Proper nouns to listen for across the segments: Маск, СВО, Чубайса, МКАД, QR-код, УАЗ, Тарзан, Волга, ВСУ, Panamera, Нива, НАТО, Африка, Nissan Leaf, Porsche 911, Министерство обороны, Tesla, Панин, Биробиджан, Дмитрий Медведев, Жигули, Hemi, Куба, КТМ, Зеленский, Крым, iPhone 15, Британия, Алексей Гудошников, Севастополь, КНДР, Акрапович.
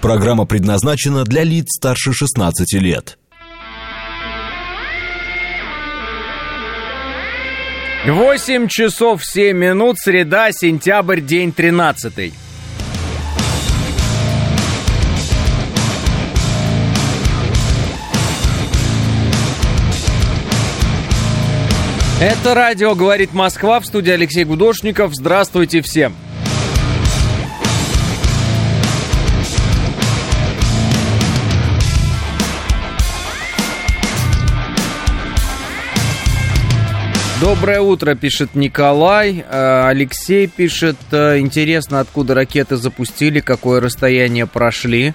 Программа предназначена для лиц старше 16 лет. 8 часов 7 минут, среда, сентябрь, день 13. Это радио «Говорит Москва», в студии Алексей Гудошников. Здравствуйте всем. Доброе утро, пишет Николай. Алексей пишет, интересно, откуда ракеты запустили, какое расстояние прошли.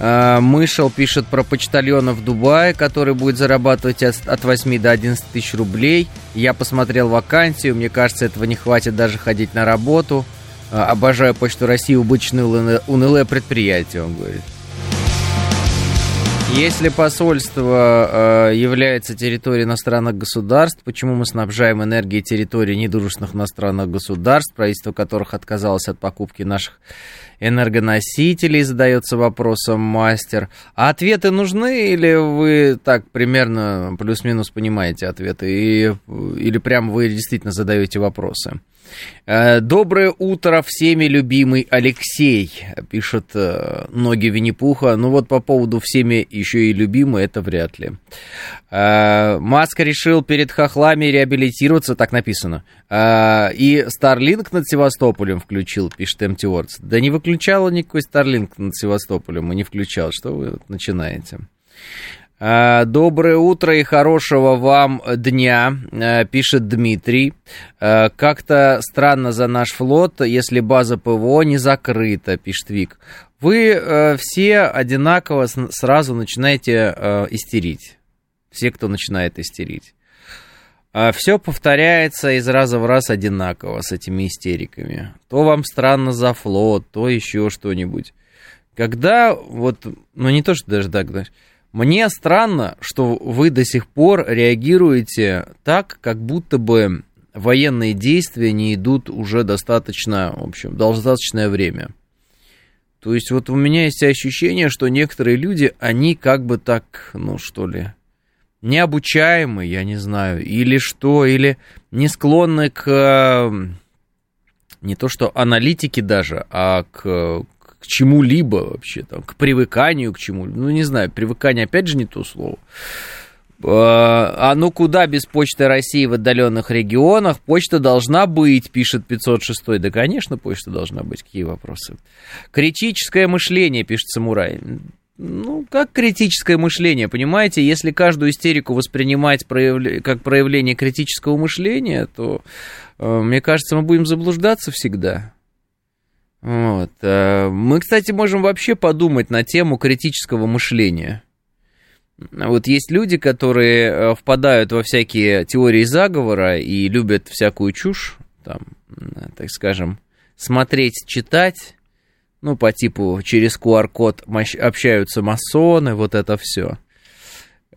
Мышел пишет про почтальона в Дубае, который будет зарабатывать от 8 до 11 тысяч рублей. Я посмотрел вакансию, мне кажется, этого не хватит даже ходить на работу. Обожаю Почту России, убыточное унылое предприятие, он говорит. Если посольство является территорией иностранных государств, почему мы снабжаем энергией территории недружественных иностранных государств, правительство которых отказалось от покупки наших энергоносителей, задается вопросом мастер. А ответы нужны, или вы так примерно плюс-минус понимаете ответы, или прям вы действительно задаете вопросы? Доброе утро, всеми любимый Алексей, пишет ноги Винни-Пуха. Ну вот по поводу всеми еще и любимый, это вряд ли. Маск решил перед хохлами реабилитироваться, так написано. И Старлинк над Севастополем включил, пишет МТ-Уордс. Да не выключал никакой Старлинк над Севастополем, и не включал, что вы начинаете. Доброе утро и хорошего вам дня, пишет Дмитрий. Как-то странно за наш флот, если база ПВО не закрыта, пишет Вик. Вы все одинаково сразу начинаете истерить. Все, кто начинает истерить. Все повторяется из раза в раз одинаково с этими истериками. То вам странно за флот, то еще что-нибудь. Когда вот, ну не то, что даже так, знаешь. Мне странно, что вы до сих пор реагируете так, как будто бы военные действия не идут уже достаточно, в общем, достаточное время. То есть вот у меня есть ощущение, что некоторые люди, они как бы так, ну что ли, необучаемы, я не знаю, или что, или не склонны к, не то что аналитике даже, а к чему-либо вообще, там, к привыканию к чему-либо. Ну, не знаю, привыкание, опять же, не то слово. А ну куда без Почты России в отдаленных регионах? Почта должна быть, пишет 506. Да, конечно, почта должна быть. Какие вопросы? Критическое мышление, пишет Самурай. Ну, как критическое мышление, понимаете? Если каждую истерику воспринимать как проявление критического мышления, то, мне кажется, мы будем заблуждаться всегда. Вот. Мы, кстати, можем вообще подумать на тему критического мышления. Вот есть люди, которые впадают во всякие теории заговора и любят всякую чушь, там, так скажем, смотреть, читать, ну, по типу через QR-код общаются масоны, вот это все.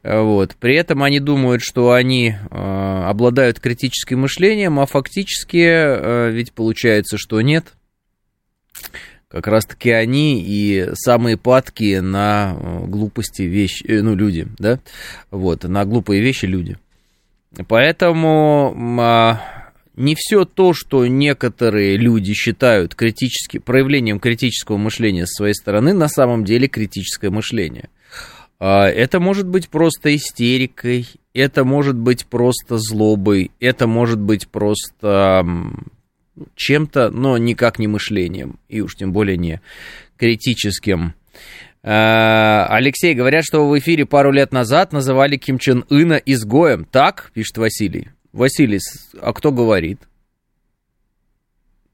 Вот. При этом они думают, что они обладают критическим мышлением, а фактически ведь получается, что нет. Как раз-таки они и самые падки на глупости вещи, ну, люди, да, вот, на глупые вещи люди. Поэтому не все то, что некоторые люди считают проявлением критического мышления со своей стороны, на самом деле критическое мышление. Это может быть просто истерикой, это может быть просто злобой, это может быть просто... чем-то, но никак не мышлением, и уж тем более не критическим. Алексей, говорят, что в эфире пару лет назад называли Ким Чен Ына изгоем. Так, пишет Василий. Василий, а кто говорит?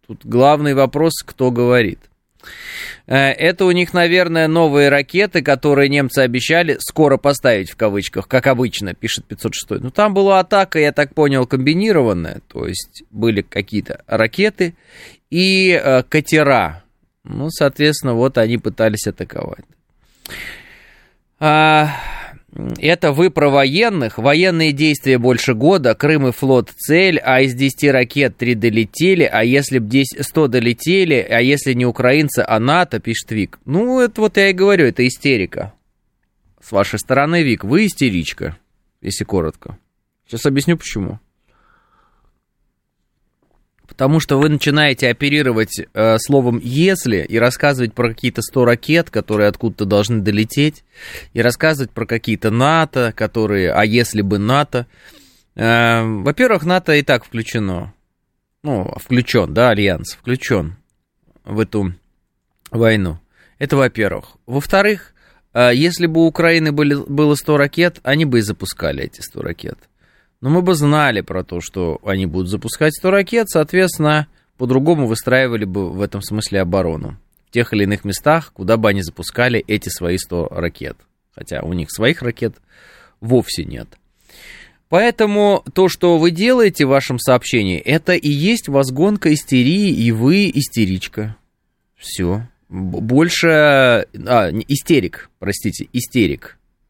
Тут главный вопрос, кто говорит. Это у них, наверное, новые ракеты, которые немцы обещали скоро поставить, в кавычках, как обычно, пишет 506. Ну, там была атака, я так понял, комбинированная, то есть были какие-то ракеты и катера. Ну, соответственно, вот они пытались атаковать. Это вы про военных. Военные действия больше года. Крым и флот цель. А из 10 ракет 3 долетели. А если б 100 долетели? А если не украинцы, а НАТО, пишет Вик. Ну, это вот я и говорю, это истерика. С вашей стороны, Вик, вы истеричка, если коротко. Сейчас объясню, почему. Потому что вы начинаете оперировать словом «если» и рассказывать про какие-то 100 ракет, которые откуда-то должны долететь, и рассказывать про какие-то НАТО, которые «а если бы НАТО». Во-первых, НАТО и так включено. Ну, включен, да, Альянс включен в эту войну. Это во-первых. Во-вторых, если бы у Украины было 100 ракет, они бы и запускали эти 100 ракет. Но мы бы знали про то, что они будут запускать 100 ракет, соответственно, по-другому выстраивали бы в этом смысле оборону. В тех или иных местах, куда бы они запускали эти свои 100 ракет. Хотя у них своих ракет вовсе нет. Поэтому то, что вы делаете в вашем сообщении, это и есть возгонка истерии, и вы истеричка. Все. Больше... истерик.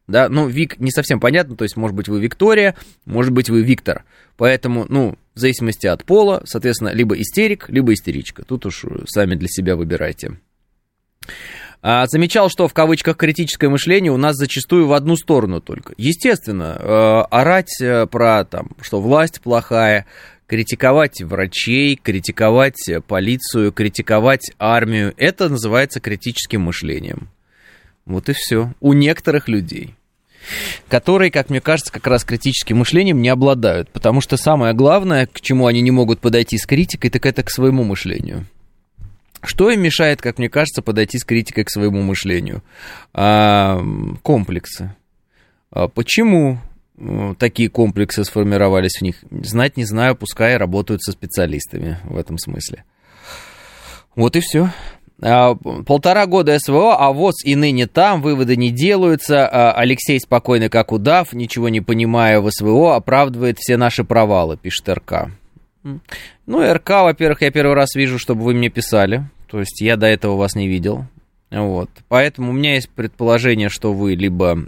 Да, ну, Вик не совсем понятно, то есть, может быть, вы Виктория, может быть, вы Виктор. Поэтому, ну, в зависимости от пола, соответственно, либо истерик, либо истеричка. Тут уж сами для себя выбирайте. Замечал, что в кавычках критическое мышление у нас зачастую в одну сторону только. Естественно, орать про, там, что власть плохая, критиковать врачей, критиковать полицию, критиковать армию, это называется критическим мышлением. Вот и все. У некоторых людей, которые, как мне кажется, как раз критическим мышлением не обладают. Потому что самое главное, к чему они не могут подойти с критикой, так это к своему мышлению. Что им мешает, как мне кажется, подойти с критикой к своему мышлению? Комплексы. Почему такие комплексы сформировались в них? Знать не знаю, пускай работают со специалистами в этом смысле. Вот и все. Полтора года СВО, а ВОЗ и ныне там, выводы не делаются. Алексей спокойно, как удав, ничего не понимая в СВО, оправдывает все наши провалы, пишет РК. Ну, РК, во-первых, я первый раз вижу, чтобы вы мне писали. То есть я до этого вас не видел. Вот. Поэтому у меня есть предположение, что вы либо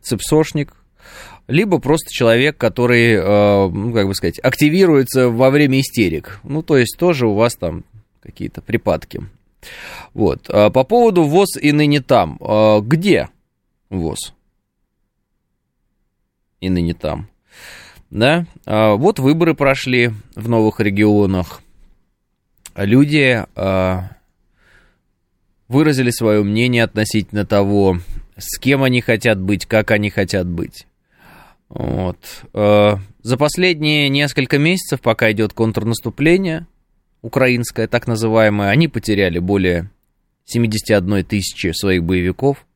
цепсошник, либо просто человек, который, ну, как бы сказать, активируется во время истерик. Ну, то есть тоже у вас там какие-то припадки. Вот. По поводу ВОЗ и ныне там. Где ВОЗ? И ныне там. Да? Вот выборы прошли в новых регионах. Люди выразили свое мнение относительно того, с кем они хотят быть, как они хотят быть. Вот. За последние несколько месяцев, пока идет контрнаступление украинская, так называемая, они потеряли более 71 тысячи своих боевиков.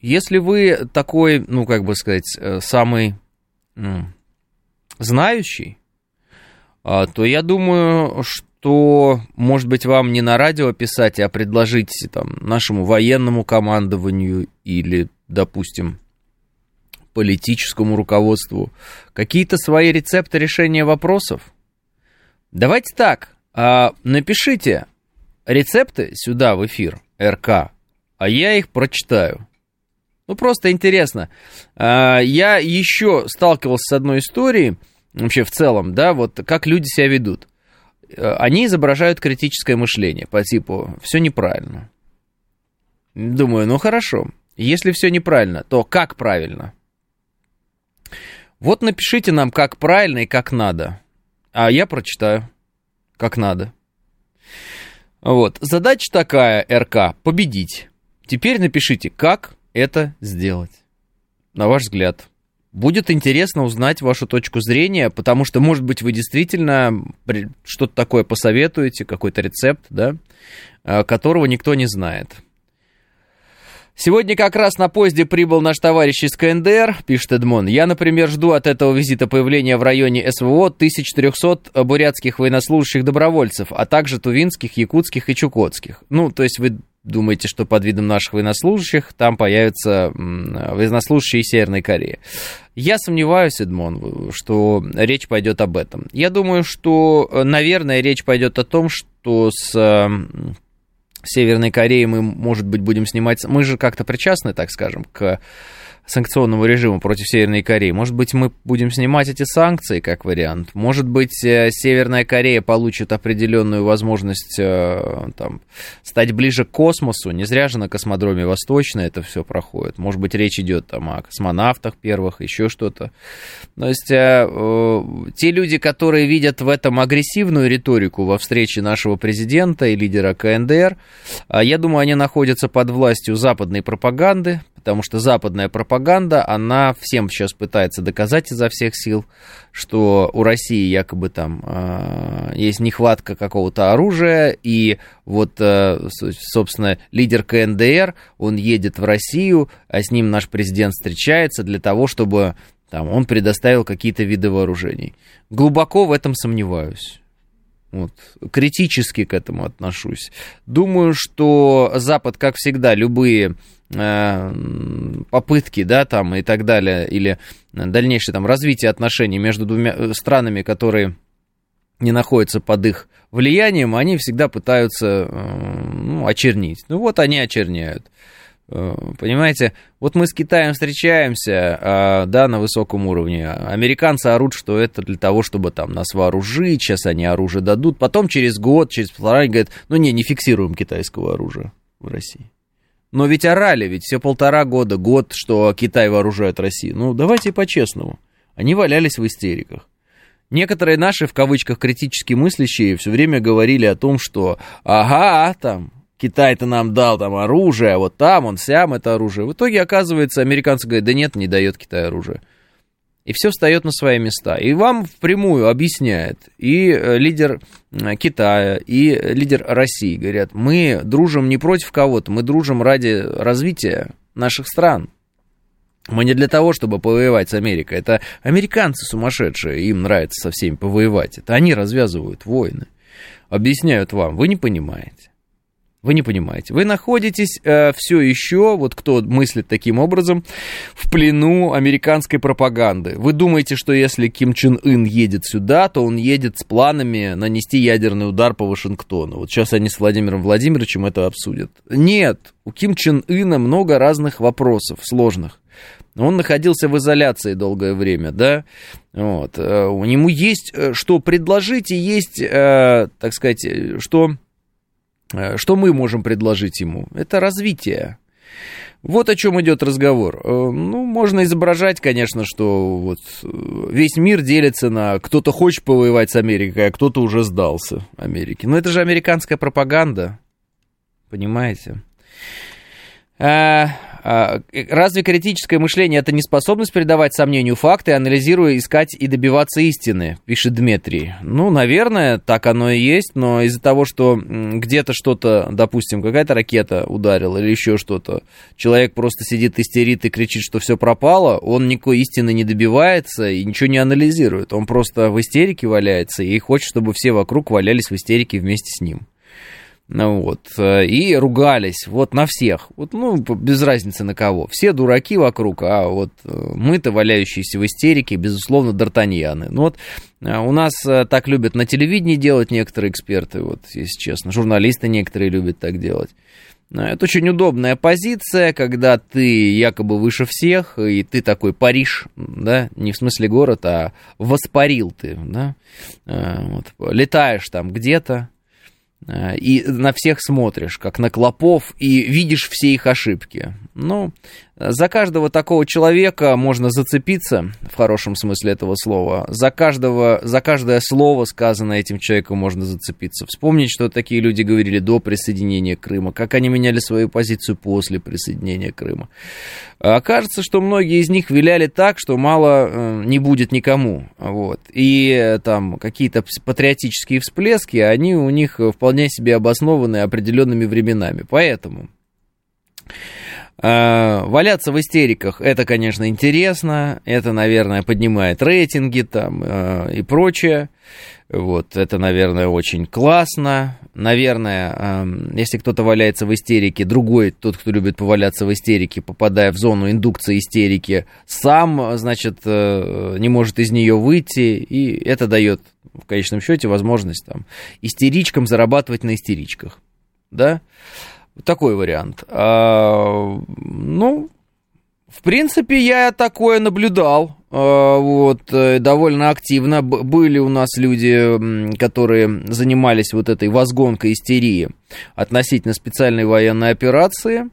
Если вы такой, ну, как бы сказать, самый знающий, то я думаю, что, может быть, вам не на радио писать, а предложить там нашему военному командованию или, допустим, политическому руководству какие-то свои рецепты решения вопросов. Давайте так, напишите рецепты сюда в эфир РК, а я их прочитаю. Ну, просто интересно. Я еще сталкивался с одной историей, вообще в целом, да, вот как люди себя ведут. Они изображают критическое мышление по типу «все неправильно». Думаю, ну хорошо, если все неправильно, то как правильно? Вот напишите нам, как правильно и как надо. А я прочитаю, как надо. Вот. Задача такая, РК, победить. Теперь напишите, как это сделать. На ваш взгляд. Будет интересно узнать вашу точку зрения, потому что, может быть, вы действительно что-то такое посоветуете, какой-то рецепт, да, которого никто не знает. Сегодня как раз на поезде прибыл наш товарищ из КНДР, пишет Эдмон. Я, например, жду от этого визита появления в районе СВО 1300 бурятских военнослужащих добровольцев, а также тувинских, якутских и чукотских. Ну, то есть вы думаете, что под видом наших военнослужащих там появятся военнослужащие из Северной Кореи. Я сомневаюсь, Эдмон, что речь пойдет об этом. Я думаю, что, наверное, речь пойдет о том, что с Северной Кореи мы, может быть, будем снимать... Мы же как-то причастны, так скажем, к санкционному режиму против Северной Кореи. Может быть, мы будем снимать эти санкции, как вариант. Может быть, Северная Корея получит определенную возможность там, стать ближе к космосу. Не зря же на космодроме Восточной это все проходит. Может быть, речь идет там, о космонавтах первых, еще что-то. То есть, те люди, которые видят в этом агрессивную риторику во встрече нашего президента и лидера КНДР, я думаю, они находятся под властью западной пропаганды, потому что западная пропаганда, она всем сейчас пытается доказать изо всех сил, что у России якобы там есть нехватка какого-то оружия, и вот, собственно, лидер КНДР, он едет в Россию, а с ним наш президент встречается для того, чтобы там, он предоставил какие-то виды вооружений. Глубоко в этом сомневаюсь. Вот, критически к этому отношусь. Думаю, что Запад, как всегда, любые попытки, да, там и так далее, или дальнейшее там развитие отношений между двумя странами, которые не находятся под их влиянием, они всегда пытаются очернить. Ну вот они очерняют. Понимаете, вот мы с Китаем встречаемся, да, на высоком уровне. Американцы орут, что это для того, чтобы там нас вооружить, сейчас они оружие дадут. Потом через год, через полтора, они говорят, ну не фиксируем китайского оружия в России. Но ведь орали, ведь все полтора года, год, что Китай вооружает Россию. Ну, давайте по-честному. Они валялись в истериках. Некоторые наши, в кавычках, критически мыслящие все время говорили о том, что ага, там, Китай-то нам дал там оружие, а вот там, он, сям, это оружие. В итоге, оказывается, американцы говорят, да нет, не дает Китай оружие. И все встает на свои места. И вам впрямую объясняет и лидер Китая, и лидер России. Говорят, мы дружим не против кого-то, мы дружим ради развития наших стран. Мы не для того, чтобы повоевать с Америкой. Это американцы сумасшедшие, им нравится со всеми повоевать. Это они развязывают войны. Объясняют вам, вы не понимаете. Вы не понимаете. Вы находитесь все еще, вот кто мыслит таким образом, в плену американской пропаганды. Вы думаете, что если Ким Чен Ын едет сюда, то он едет с планами нанести ядерный удар по Вашингтону. Вот сейчас они с Владимиром Владимировичем это обсудят. Нет, у Ким Чен Ына много разных вопросов, сложных. Он находился в изоляции долгое время, да, вот. У него есть что предложить и есть, так сказать, что мы можем предложить ему? Это развитие. Вот о чем идет разговор. Ну, можно изображать, конечно, что вот весь мир делится на кто-то хочет повоевать с Америкой, а кто-то уже сдался Америке. Но это же американская пропаганда, понимаете? Разве критическое мышление – это не способность передавать сомнению факты, анализируя, искать и добиваться истины, пишет Дмитрий. Ну, наверное, так оно и есть, но из-за того, что где-то что-то, допустим, какая-то ракета ударила или еще что-то, человек просто сидит, истерит и кричит, что все пропало, он никакой истины не добивается и ничего не анализирует. Он просто в истерике валяется и хочет, чтобы все вокруг валялись в истерике вместе с ним. Ну вот, и ругались вот на всех, вот, ну, без разницы на кого. Все дураки вокруг, а вот мы-то валяющиеся в истерике, безусловно, д'Артаньяны. Ну вот, у нас так любят на телевидении делать некоторые эксперты, вот, если честно, журналисты некоторые любят так делать. Это очень удобная позиция, когда ты якобы выше всех, и ты такой Париж, да, не в смысле город, а воспарил ты, да, вот, летаешь там где-то. И на всех смотришь, как на клопов, и видишь все их ошибки. Ну, за каждого такого человека можно зацепиться, в хорошем смысле этого слова. За каждое слово, сказанное этим человеком, можно зацепиться. Вспомнить, что такие люди говорили до присоединения Крыма, как они меняли свою позицию после присоединения Крыма. Окажется, что многие из них виляли так, что мало не будет никому. Вот. И там какие-то патриотические всплески, они у них вполне себе обоснованы определенными временами. Поэтому... Валяться в истериках, это, конечно, интересно, это, наверное, поднимает рейтинги там и прочее, вот, это, наверное, очень классно, наверное, если кто-то валяется в истерике, другой, тот, кто любит поваляться в истерике, попадая в зону индукции истерики, сам, значит, не может из нее выйти, и это дает, в конечном счете, возможность там истеричкам зарабатывать на истеричках. да? Такой вариант. Ну, в принципе, я такое наблюдал. Вот, довольно активно были у нас люди, которые занимались вот этой возгонкой истерии относительно специальной военной операции.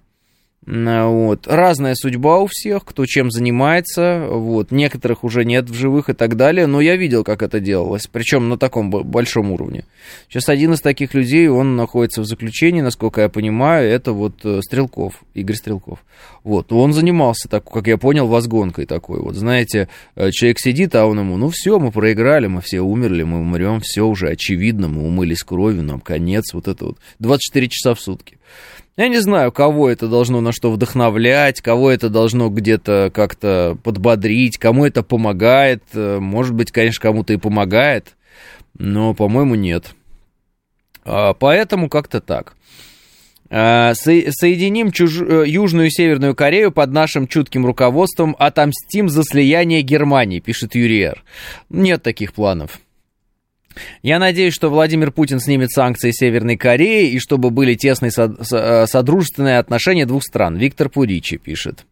Вот. Разная судьба у всех, кто чем занимается. Вот. Некоторых уже нет в живых и так далее. Но я видел, как это делалось. Причем на таком большом уровне. Сейчас один из таких людей, он находится в заключении, насколько я понимаю. Это вот Стрелков, Игорь Стрелков. Вот. Он занимался, так, как я понял, возгонкой такой. Вот, знаете, человек сидит, а он ему: ну все, мы проиграли, мы все умерли, мы умрем, все уже очевидно, мы умылись кровью, нам конец. Вот это вот. 24 часа в сутки. Я не знаю, кого это должно на что вдохновлять, кого это должно где-то как-то подбодрить, кому это помогает. Может быть, конечно, кому-то и помогает, но, по-моему, нет. Поэтому как-то так. Соединим Южную и Северную Корею под нашим чутким руководством, отомстим за слияние Германии, пишет Юрий Р. Нет таких планов. Я надеюсь, что Владимир Путин снимет санкции Северной Кореи и чтобы были тесные содружественные отношения двух стран. Виктор Пуричи пишет.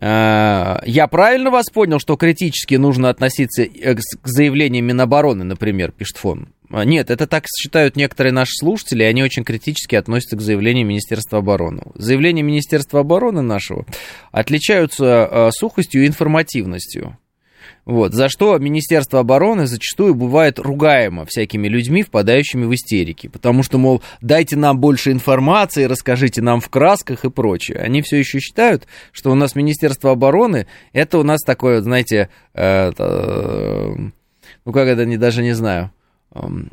Я правильно вас понял, что критически нужно относиться к заявлениям Минобороны, например, пишет Фон? Нет, это так считают некоторые наши слушатели, они очень критически относятся к заявлению Министерства обороны. Заявления Министерства обороны нашего отличаются сухостью и информативностью. Вот, за что Министерство обороны зачастую бывает ругаемо всякими людьми, впадающими в истерики. Потому что, мол, дайте нам больше информации, расскажите нам в красках и прочее. Они все еще считают, что у нас Министерство обороны, это у нас такое, знаете, ну как это, даже не знаю,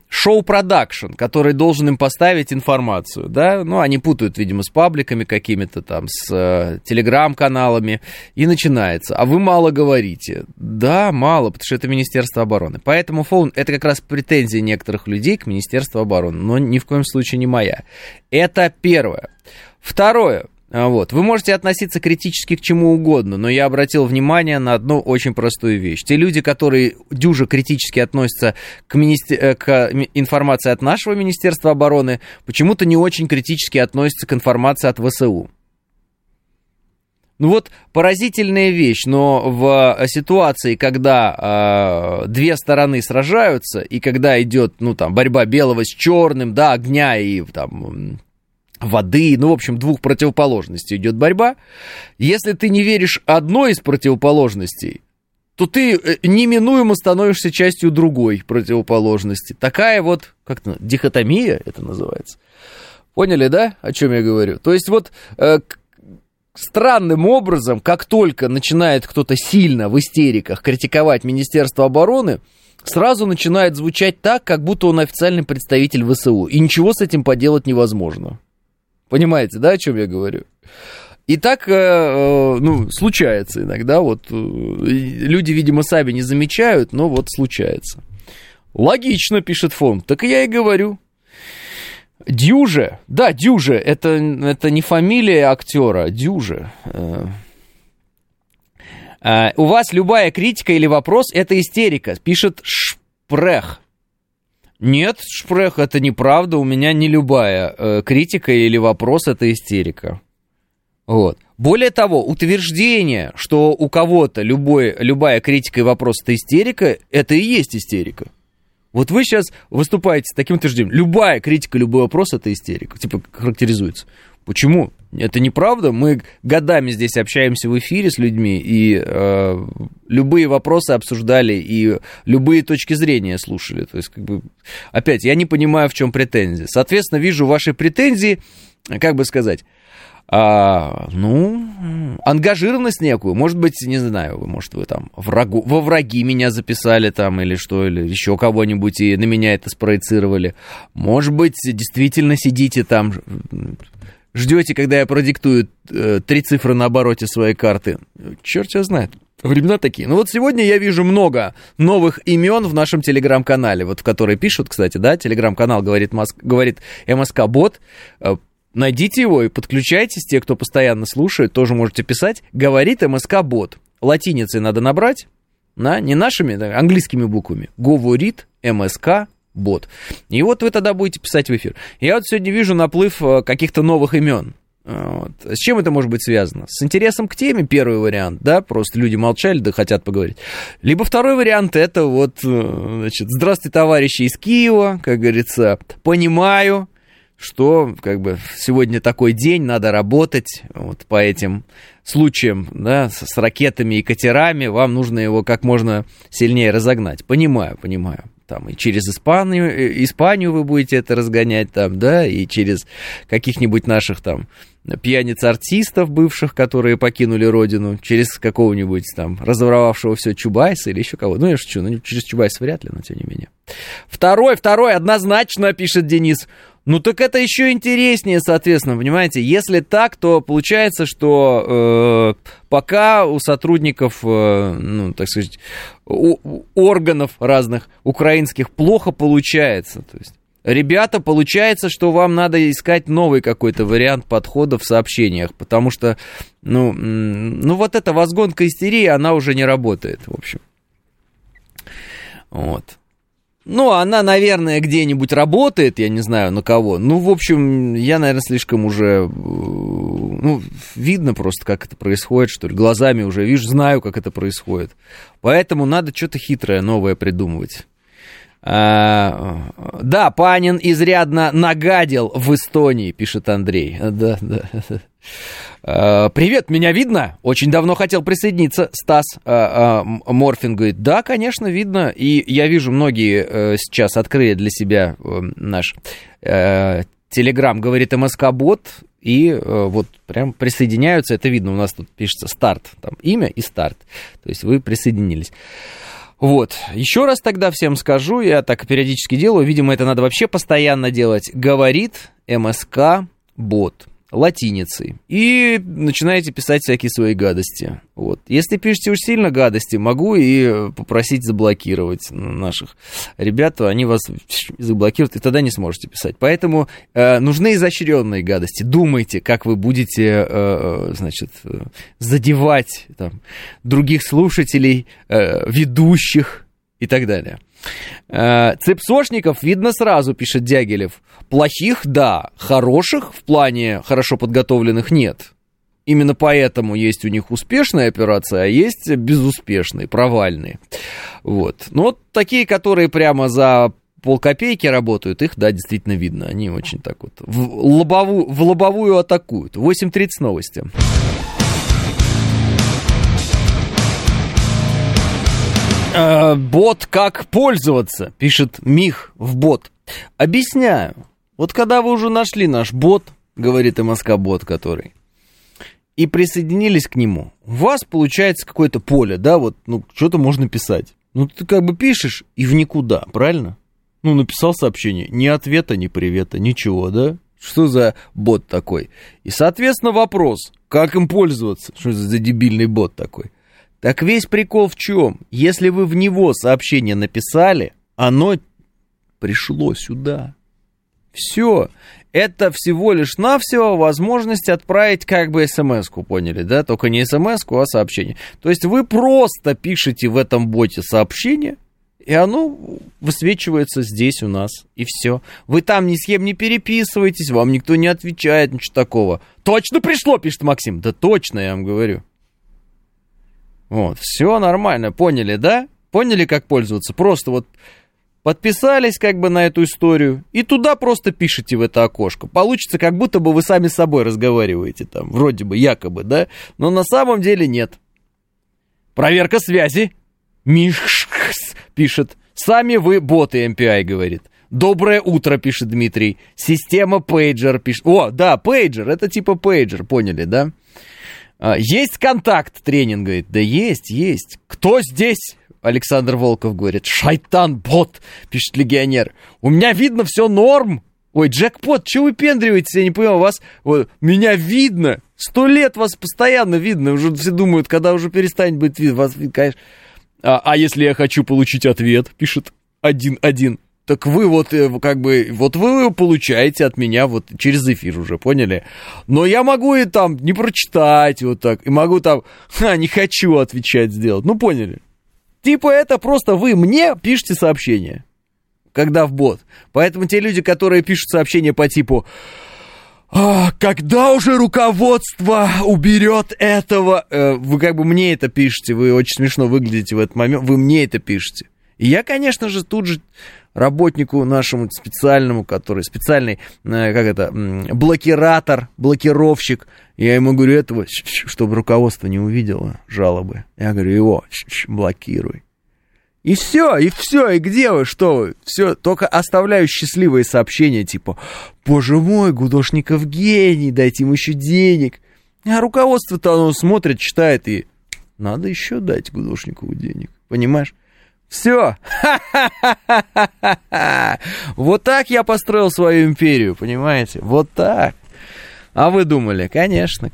шоу-продакшн, который должен им поставить информацию, да, ну, они путают, видимо, с пабликами какими-то там, с телеграм-каналами, и начинается: а вы мало говорите. Да, мало, потому что это Министерство обороны. Поэтому Фоун, это как раз претензии некоторых людей к Министерству обороны, но ни в коем случае не моя. Это первое. Второе. Вот. Вы можете относиться критически к чему угодно, но я обратил внимание на одну очень простую вещь. Те люди, которые дюже критически относятся к информации от нашего Министерства обороны, почему-то не очень критически относятся к информации от ВСУ. Ну вот, поразительная вещь, но в ситуации, когда две стороны сражаются, и когда идет, ну, там, борьба белого с черным, да, огня и там... воды, ну, в общем, двух противоположностей идет борьба. Если ты не веришь одной из противоположностей, то ты неминуемо становишься частью другой противоположности. Такая вот, как-то, дихотомия это называется. Поняли, да, о чем я говорю? То есть вот странным образом, как только начинает кто-то сильно в истериках критиковать Министерство обороны, сразу начинает звучать так, как будто он официальный представитель ВСУ, и ничего с этим поделать невозможно. Понимаете, да, о чем я говорю? И так, ну, случается иногда, вот, люди, видимо, сами не замечают, но вот случается. Логично, пишет Фон, так я и говорю. Дюже, да, Дюже, это не фамилия актера, Дюже. У вас любая критика или вопрос – это истерика, пишет Шпрех. Нет, Шпрех, это неправда, у меня не любая критика или вопрос, это истерика. Вот. Более того, утверждение, что у кого-то любая критика и вопрос – это истерика, это и есть истерика. Вот вы сейчас выступаете с таким утверждением: любая критика, любой вопрос – это истерика, типа характеризуется. Почему? Это неправда, мы годами здесь общаемся в эфире с людьми, и любые вопросы обсуждали, и любые точки зрения слушали. То есть, как бы, опять, я не понимаю, в чем претензии. Соответственно, вижу ваши претензии, как бы сказать, ну, ангажированность некую. Может быть, не знаю, может, вы там во враги меня записали там, или что, или еще кого-нибудь, и на меня это спроецировали. Может быть, действительно сидите там... Ждете, когда я продиктую 3 цифры на обороте своей карты. Черт его знает. Времена такие. Ну вот сегодня я вижу много новых имен в нашем телеграм-канале, вот в который пишут, кстати, да, телеграм-канал говорит МСК-бот. Найдите его и подключайтесь, те, кто постоянно слушает, тоже можете писать. Говорит МСК-бот. Латиницей надо набрать, не нашими, английскими буквами. Говорит МСК-бот. бот. И вот вы тогда будете писать в эфир. Я вот сегодня вижу наплыв каких-то новых имен. Вот. С чем это может быть связано? С интересом к теме, первый вариант, да, просто люди молчали, да хотят поговорить. Либо второй вариант, это вот, значит, здравствуйте, товарищи из Киева, как говорится, понимаю, что, как бы, сегодня такой день, надо работать вот по этим случаям, да, с ракетами и катерами, вам нужно его как можно сильнее разогнать, понимаю. Там, и через Испанию вы будете это разгонять, там, да, и через каких-нибудь наших там пьяниц-артистов бывших, которые покинули родину, через какого-нибудь там разворовавшего все Чубайса или еще кого-то. Ну, я шучу, ну, через Чубайса вряд ли, но тем не менее. Второй, однозначно, пишет Денис. Ну, так это еще интереснее, соответственно, понимаете. Если так, то получается, что пока у сотрудников, так сказать, у органов разных украинских плохо получается, то есть. Ребята, получается, что вам надо искать новый какой-то вариант подхода в сообщениях, потому что, вот эта возгонка истерии, она уже не работает, в общем. Вот. Она, наверное, где-нибудь работает, я не знаю, на кого. В общем, я, наверное, слишком уже... видно просто, как это происходит, что ли. Глазами уже, видишь, знаю, как это происходит. Поэтому надо что-то хитрое, новое придумывать. Да, Панин изрядно нагадил в Эстонии, пишет Андрей. Да. Привет, меня видно? Очень давно хотел присоединиться. Стас Морфин говорит, да, конечно, видно. И я вижу, многие сейчас открыли для себя наш Телеграм, говорит МСК-бот. И вот прям присоединяются. Это видно, у нас тут пишется старт. Там имя и старт. То есть вы присоединились. Вот, еще раз тогда всем скажу, я так периодически делаю, видимо, это надо вообще постоянно делать. Говорит МСК-бот латиницей. И начинаете писать всякие свои гадости. Вот. Если пишете уж сильно гадости, могу и попросить заблокировать наших ребят, они вас заблокируют, и тогда не сможете писать. Поэтому нужны изощренные гадости. Думайте, как вы будете, задевать там других слушателей, ведущих и так далее. Цепсошников видно сразу, пишет Дягилев. Плохих, да, хороших в плане хорошо подготовленных нет. Именно поэтому есть у них успешная операция, а есть безуспешные, провальные. Вот. Такие, которые прямо за полкопейки работают, их, да, действительно видно. Они очень так вот в лобовую атакуют. 8:30 новости. Бот, как пользоваться, пишет Мих в бот. Объясняю. Вот когда вы уже нашли наш бот, говорит МСК-бот, который, и присоединились к нему, у вас получается какое-то поле, да, вот, что-то можно писать. Ты как бы пишешь и в никуда, правильно? Написал сообщение, ни ответа, ни привета, ничего, да? Что за бот такой? И, соответственно, вопрос, как им пользоваться? Что за дебильный бот такой? Так весь прикол в чем? Если вы в него сообщение написали, оно пришло сюда. Все. Это всего лишь навсего возможность отправить как бы смс-ку, поняли, да? Только не смс-ку, а сообщение. То есть вы просто пишете в этом боте сообщение, и оно высвечивается здесь у нас, и все. Вы там ни с кем не переписываетесь, вам никто не отвечает, ничего такого. Точно пришло, пишет Максим. Да точно, я вам говорю. Все нормально, поняли, да? Поняли, как пользоваться? Просто подписались как бы на эту историю и туда просто пишите в это окошко. Получится, как будто бы вы сами с собой разговариваете там, вроде бы, якобы, да? Но на самом деле нет. Проверка связи. Мишкс пишет. Сами вы боты, MPI говорит. Доброе утро, пишет Дмитрий. Система пейджер пишет. Да, пейджер, это типа пейджер, поняли, да? Есть контакт, тренинг говорит. Да есть. Кто здесь? Александр Волков говорит. Шайтан-бот, пишет легионер. У меня видно все норм. Ой, джекпот, чего вы пендриваетесь? Я не понимаю, вас... меня видно. 100 лет вас постоянно видно. Уже все думают, когда уже перестанет быть видно. Вас, конечно... А если я хочу получить ответ, пишет 1-1. Так вы вы его получаете от меня через эфир уже, поняли? Но я могу и там не прочитать так, и могу там, не хочу отвечать сделать, поняли? Типа это просто вы мне пишете сообщение. когда в бот. Поэтому те люди, которые пишут сообщения по типу «Когда уже руководство уберет этого?» Вы как бы мне это пишете, вы очень смешно выглядите в этот момент, вы мне это пишете. И я, конечно же, тут же работнику нашему специальному, который специальный, блокировщик, я ему говорю, этого, чтобы руководство не увидело жалобы. Я говорю, его блокируй. И все, и где вы, что вы? Все, только оставляю счастливые сообщения, типа, боже мой, Гудошников гений, дайте ему еще денег. А руководство-то оно смотрит, читает, и надо еще дать Гудошникову денег, понимаешь? Все. Вот так я построил свою империю, понимаете? Вот так. А вы думали? Конечно.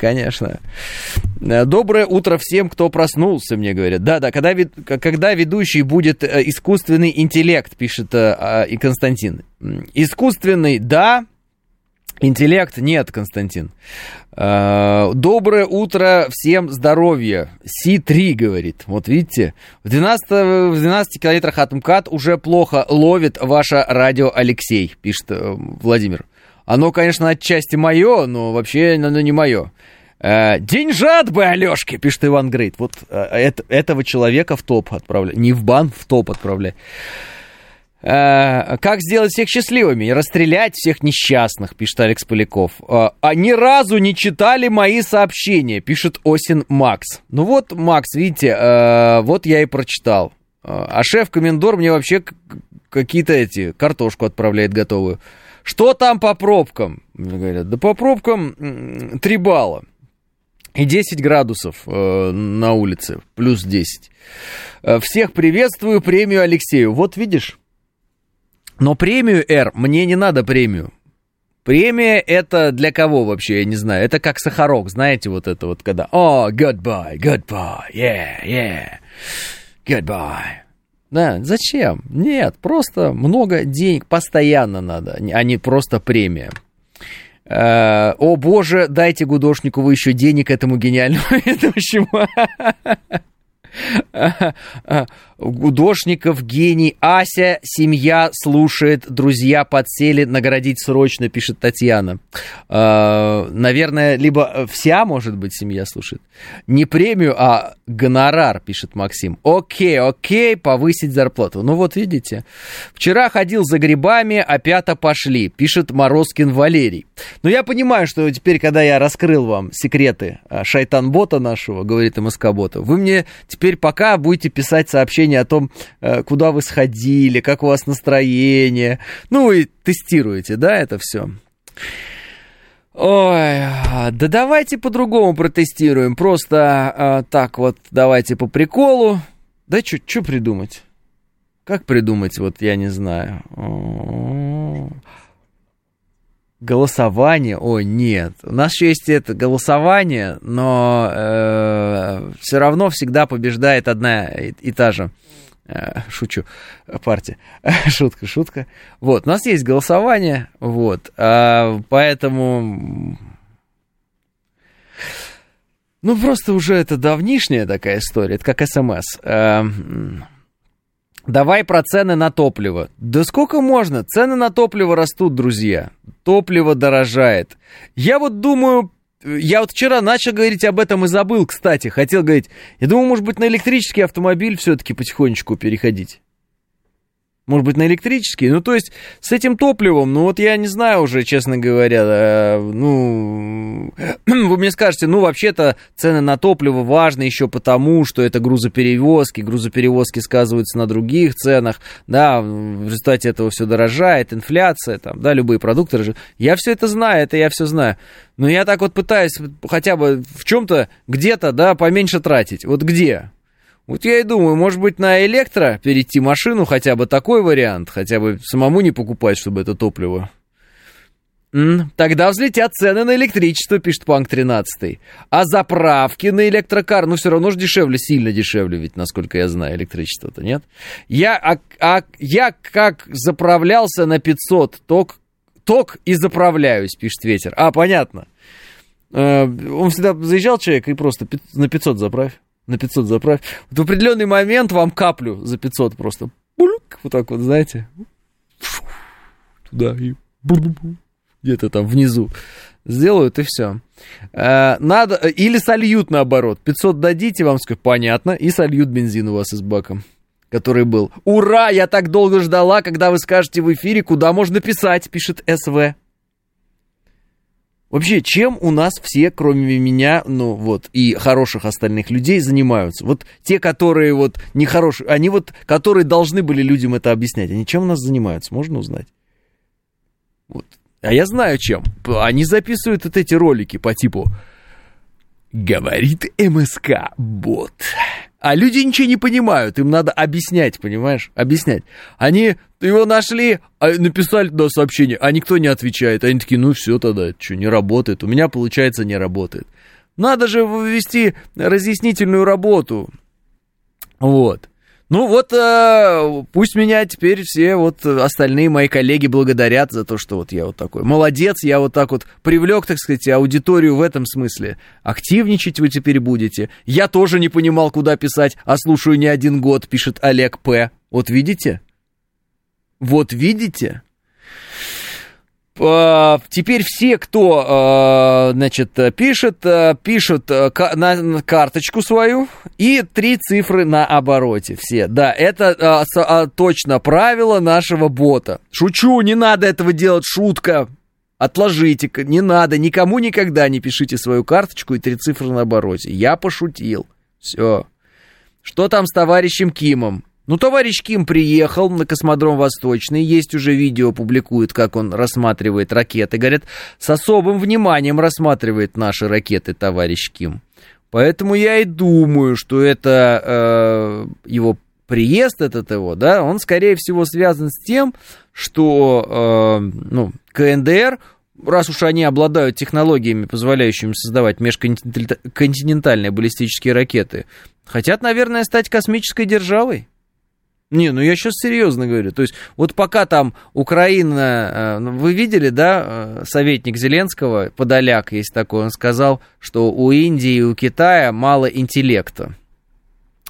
Доброе утро всем, кто проснулся, мне говорят. Да, когда ведущий будет искусственный интеллект, пишет и Константин. Искусственный, да. Интеллект нет, Константин. Доброе утро, всем здоровья. Си-3 говорит. Вот видите, в 12 километрах от МКАД уже плохо ловит ваше радио, Алексей, пишет Владимир. Оно, конечно, отчасти мое, но вообще оно не мое. Деньжат бы, Алешки, пишет Иван Грейт. Вот этого человека в топ отправляй. Не в бан, в топ отправляй. Как сделать всех счастливыми? Расстрелять всех несчастных, пишет Алекс Поляков. А ни разу не читали мои сообщения, пишет Осин Макс. Ну вот, Макс, видите, вот я и прочитал. А шеф-комендор мне вообще какие-то картошку отправляет готовую. Что там по пробкам? Говорят, да по пробкам 3 балла. И 10 градусов на улице, плюс 10. Всех приветствую, премию Алексею. Вот видишь? Но премию R, мне не надо премию. Премия это для кого вообще, я не знаю. Это как сахарок, знаете, вот это вот, когда goodbye, yeah, goodbye. Да, зачем? Нет, просто много денег постоянно надо, а не просто премия. О боже, дайте Гудошникову еще денег этому гениальному ведущему. Гудошников гений. Ася, семья слушает. Друзья подсели, наградить срочно, пишет Татьяна. Наверное, либо вся, может быть, семья слушает. Не премию, а гонорар, пишет Максим. Окей, повысить зарплату. Ну вот видите. Вчера ходил за грибами, опята пошли, пишет Морозкин Валерий. Ну я понимаю, что теперь, когда я раскрыл вам секреты шайтан-бота нашего, говорит МСК-бота, вы мне теперь пока будете писать сообщения о том, куда вы сходили, как у вас настроение. Ну и тестируете, да, это все. Ой, да давайте по-другому протестируем. Просто так вот давайте по приколу. Да что придумать? Как придумать, вот я не знаю. Голосование? Ой, нет. У нас еще есть это голосование, но все равно всегда побеждает одна и та же. Шучу, партия. Шутка. Вот, у нас есть голосование, вот. Поэтому... Ну, просто уже это давнишняя такая история, это как СМС. Давай про цены на топливо. Да сколько можно? Цены на топливо растут, друзья. Топливо дорожает. Я вот думаю... Я вот вчера начал говорить об этом и забыл, кстати. Хотел говорить... Я думаю, может быть, на электрический автомобиль все-таки потихонечку переходить. Может быть, на электрический? Ну, то есть, с этим топливом... Ну, вот я не знаю уже, честно говоря. Вы мне скажете, вообще-то цены на топливо важны еще потому, что это грузоперевозки. Грузоперевозки сказываются на других ценах. Да, в результате этого все дорожает, инфляция, там, да, любые продукты дорожают. Я все это знаю, Но я так вот пытаюсь хотя бы в чем-то, где-то, да, поменьше тратить. Вот где? Вот я и думаю, может быть, на электро перейти машину, хотя бы такой вариант, хотя бы самому не покупать, чтобы это топливо. Тогда взлетят цены на электричество, пишет Панк 13. А заправки на электрокар, все равно же дешевле, сильно дешевле, ведь, насколько я знаю, электричество-то, нет? Я как заправлялся на 500, ток и заправляюсь, пишет Ветер. Понятно. Он всегда заезжал, человек, и просто на 500 заправь. Вот в определенный момент вам каплю за 500 просто. Булюк, вот так вот, знаете. туда и где-то там внизу сделают, и все. Надо, или сольют наоборот. 500 дадите, вам скажут, понятно, и сольют бензин у вас из бака, который был. Ура, я так долго ждала, когда вы скажете в эфире, куда можно писать, пишет СВ. Вообще, чем у нас все, кроме меня, ну вот, и хороших остальных людей занимаются? Вот те, которые вот нехорошие, они вот, которые должны были людям это объяснять, они чем у нас занимаются, можно узнать? Вот. А я знаю чем. Они записывают вот эти ролики по типу «Говорит МСК-бот». А люди ничего не понимают, им надо объяснять, понимаешь? Объяснять. Они его нашли, написали туда сообщение, а никто не отвечает. Они такие, ну все тогда, это что, не работает? У меня, получается, не работает. Надо же ввести разъяснительную работу. Вот. Ну вот, пусть меня теперь все вот остальные мои коллеги благодарят за то, что вот я вот такой молодец, я вот так вот привлек, так сказать, аудиторию в этом смысле. Активничать вы теперь будете. Я тоже не понимал, куда писать, а слушаю не один год, пишет Олег П. Вот видите? Вот видите? Теперь все, кто, значит, пишут на карточку свою и 3 цифры на обороте все. Да, это точно правило нашего бота. Шучу, не надо этого делать, шутка. Отложите, не надо, никому никогда не пишите свою карточку и 3 цифры на обороте. Я пошутил. Все. Что там с товарищем Кимом? Ну, товарищ Ким приехал на космодром Восточный, есть уже видео, публикует, как он рассматривает ракеты. Говорят, с особым вниманием рассматривает наши ракеты товарищ Ким. Поэтому я и думаю, что это его приезд, этот его, да, он, скорее всего, связан с тем, что ну, КНДР, раз уж они обладают технологиями, позволяющими создавать межконтинентальные баллистические ракеты, хотят, наверное, стать космической державой. Не, ну я сейчас серьезно говорю. То есть вот пока там Украина... Вы видели, да, советник Зеленского, Подоляк есть такой, он сказал, что у Индии и у Китая мало интеллекта.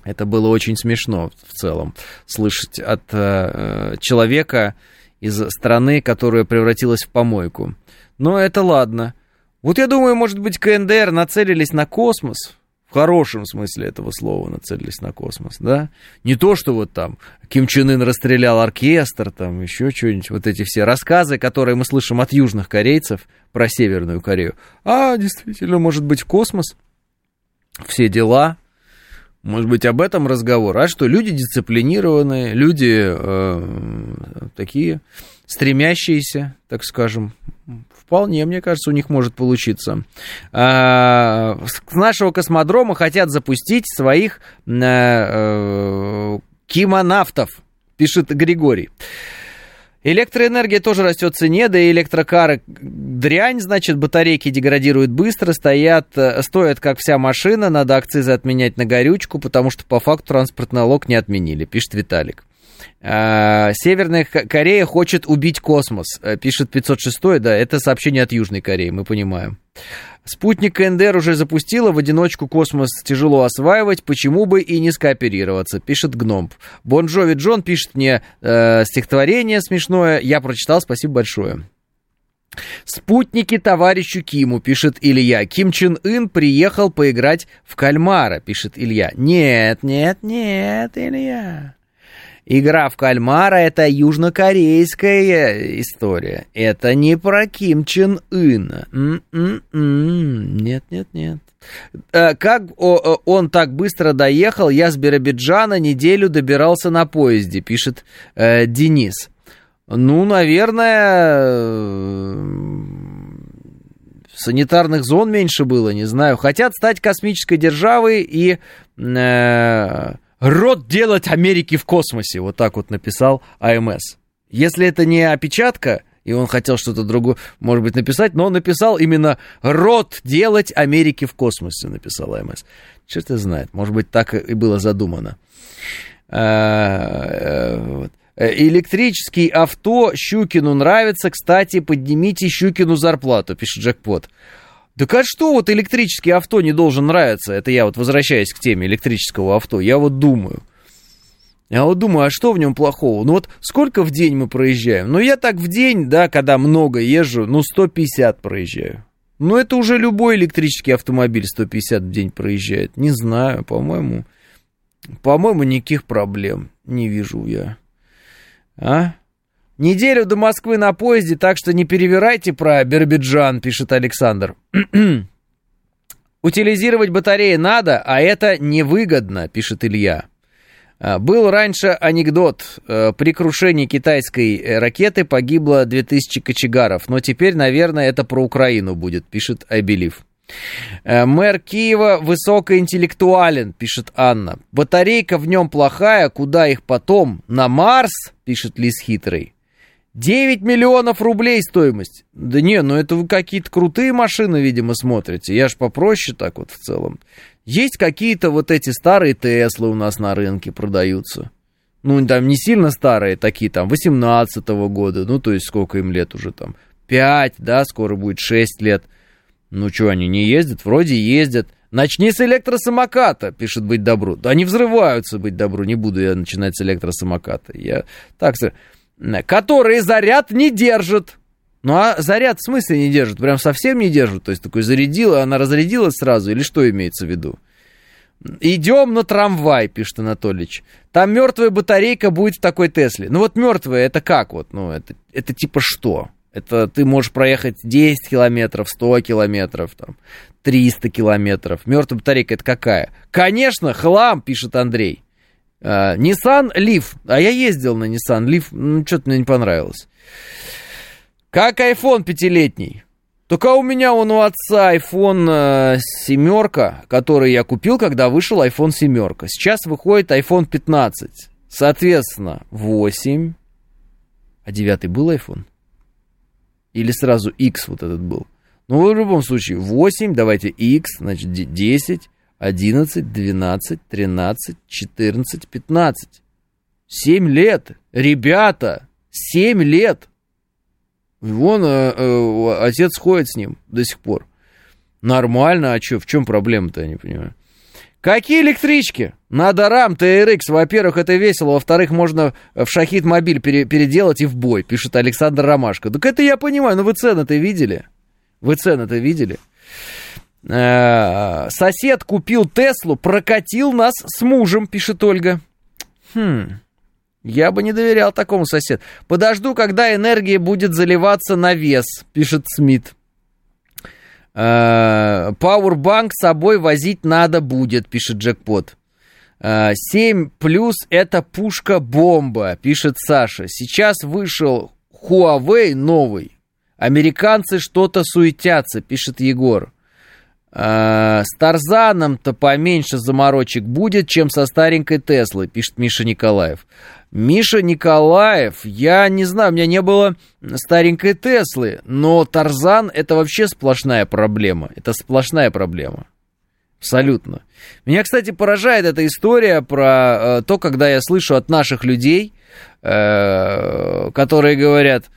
Это было очень смешно в целом слышать от человека из страны, которая превратилась в помойку. Но это ладно. Вот я думаю, может быть, КНДР нацелились на космос... В хорошем смысле этого слова нацелились на космос, да? Не то, что вот там Ким Чен Ын расстрелял оркестр, там еще что-нибудь, вот эти все рассказы, которые мы слышим от южных корейцев про Северную Корею. А, действительно, может быть, в космос, все дела, может быть, об этом разговор. А что, люди дисциплинированные, люди такие, стремящиеся, так скажем, вполне, мне кажется, у них может получиться. С нашего космодрома хотят запустить своих кимонавтов, пишет Григорий. Электроэнергия тоже растет в цене, да и электрокары дрянь, значит, батарейки деградируют быстро, стоят как вся машина, надо акцизы отменять на горючку, потому что по факту транспортный налог не отменили, пишет Виталик. Северная Корея хочет убить космос, пишет 506, да, это сообщение от Южной Кореи, мы понимаем. Спутник КНДР уже запустила, в одиночку космос тяжело осваивать, почему бы и не скооперироваться, пишет Гномб. Бон Джови Джон пишет мне стихотворение смешное, я прочитал, спасибо большое. Спутники товарищу Киму, пишет Илья. Ким Чен Ын приехал поиграть в кальмара, пишет Илья. Нет, нет, нет, Илья. Игра в кальмара — это южнокорейская история. Это не про Ким Чен Ына. Нет, нет, нет. Как он так быстро доехал? Я с Биробиджана неделю добирался на поезде, пишет Денис. Ну, наверное, санитарных зон меньше было, не знаю. Хотят стать космической державой и... Род делать Америки в космосе, вот так вот написал АМС. Если это не опечатка, и он хотел что-то другое, может быть, написать, но он написал именно «Род делать Америки в космосе», написал АМС. Черт его знает, может быть, так и было задумано. Электрический авто Щукину нравится, кстати, поднимите Щукину зарплату, пишет Джекпот. Так а что вот электрический авто не должен нравиться? Это я вот возвращаюсь к теме электрического авто. Я вот думаю. Я вот думаю, а что в нем плохого? Ну вот сколько в день мы проезжаем? Ну я так в день, да, когда много езжу, ну 150 проезжаю. Ну это уже любой электрический автомобиль 150 в день проезжает. Не знаю, по-моему, никаких проблем не вижу я. А? Неделю до Москвы на поезде, так что не перевирайте про Биробиджан, пишет Александр. Утилизировать батареи надо, а это невыгодно, пишет Илья. Был раньше анекдот. При крушении китайской ракеты погибло 2000 кочегаров. Но теперь, наверное, это про Украину будет, пишет Абелив. Мэр Киева высокоинтеллектуален, пишет Анна. Батарейка в нем плохая, куда их потом? На Марс, пишет Лис Хитрый. 9 миллионов рублей стоимость. Да не, ну это вы какие-то крутые машины, видимо, смотрите. Я ж попроще так вот в целом. Есть какие-то вот эти старые Теслы у нас на рынке продаются. Ну, там не сильно старые, такие там 18-го года. Ну, то есть сколько им лет уже там? 5, да, скоро будет 6 лет. Ну, что, они не ездят? Вроде ездят. Начни с электросамоката, пишет «Быть добру». Да они взрываются, «Быть добру». Не буду я начинать с электросамоката. Я так... Которые заряд не держат. Ну, а заряд в смысле не держат? Прям совсем не держат? То есть, такой зарядила, она разрядилась сразу? Или что имеется в виду? Идем на трамвай, пишет Анатольевич. Там мертвая батарейка будет в такой Тесле. Ну, вот мертвая, это как вот? Ну, это типа что? Это ты можешь проехать 10 километров, 100 километров, там, 300 километров. Мертвая батарейка это какая? Конечно, хлам, пишет Андрей. Nissan Leaf. А я ездил на Nissan Leaf. Ну, что-то мне не понравилось. Как iPhone 5-летний. Только у меня он у отца iPhone 7, который я купил, когда вышел iPhone 7. Сейчас выходит iPhone 15. Соответственно, 8. А 9 был iPhone? Или сразу X вот этот был? Ну, в любом случае, 8, давайте X, значит, 10. 11, 12, 13, 14, 15. 7 лет. Ребята, 7 лет. Вон отец ходит с ним до сих пор. Нормально, а что? В чем проблема-то, я не понимаю. Какие электрички? Надо рам, TRX. Во-первых, это весело. Во-вторых, можно в шахид-мобиль переделать и в бой, пишет Александр Ромашко. Так это я понимаю, но вы цены-то видели? Вы цены-то видели? Сосед купил Теслу, прокатил нас с мужем, пишет Ольга. Я бы не доверял такому соседу. Подожду, когда энергия будет заливаться на вес, пишет Смит. Пауэрбанк с собой возить надо будет, пишет Джекпот. 7 плюс это пушка-бомба, пишет Саша. Сейчас вышел Huawei новый. Американцы что-то суетятся, пишет Егор. С Тарзаном-то поменьше заморочек будет, чем со старенькой Теслой, пишет Миша Николаев. Миша Николаев, я не знаю, у меня не было старенькой Теслы, но Тарзан это вообще сплошная проблема. Это сплошная проблема. Абсолютно. Меня, кстати, поражает эта история про то, когда я слышу от наших людей, которые говорят,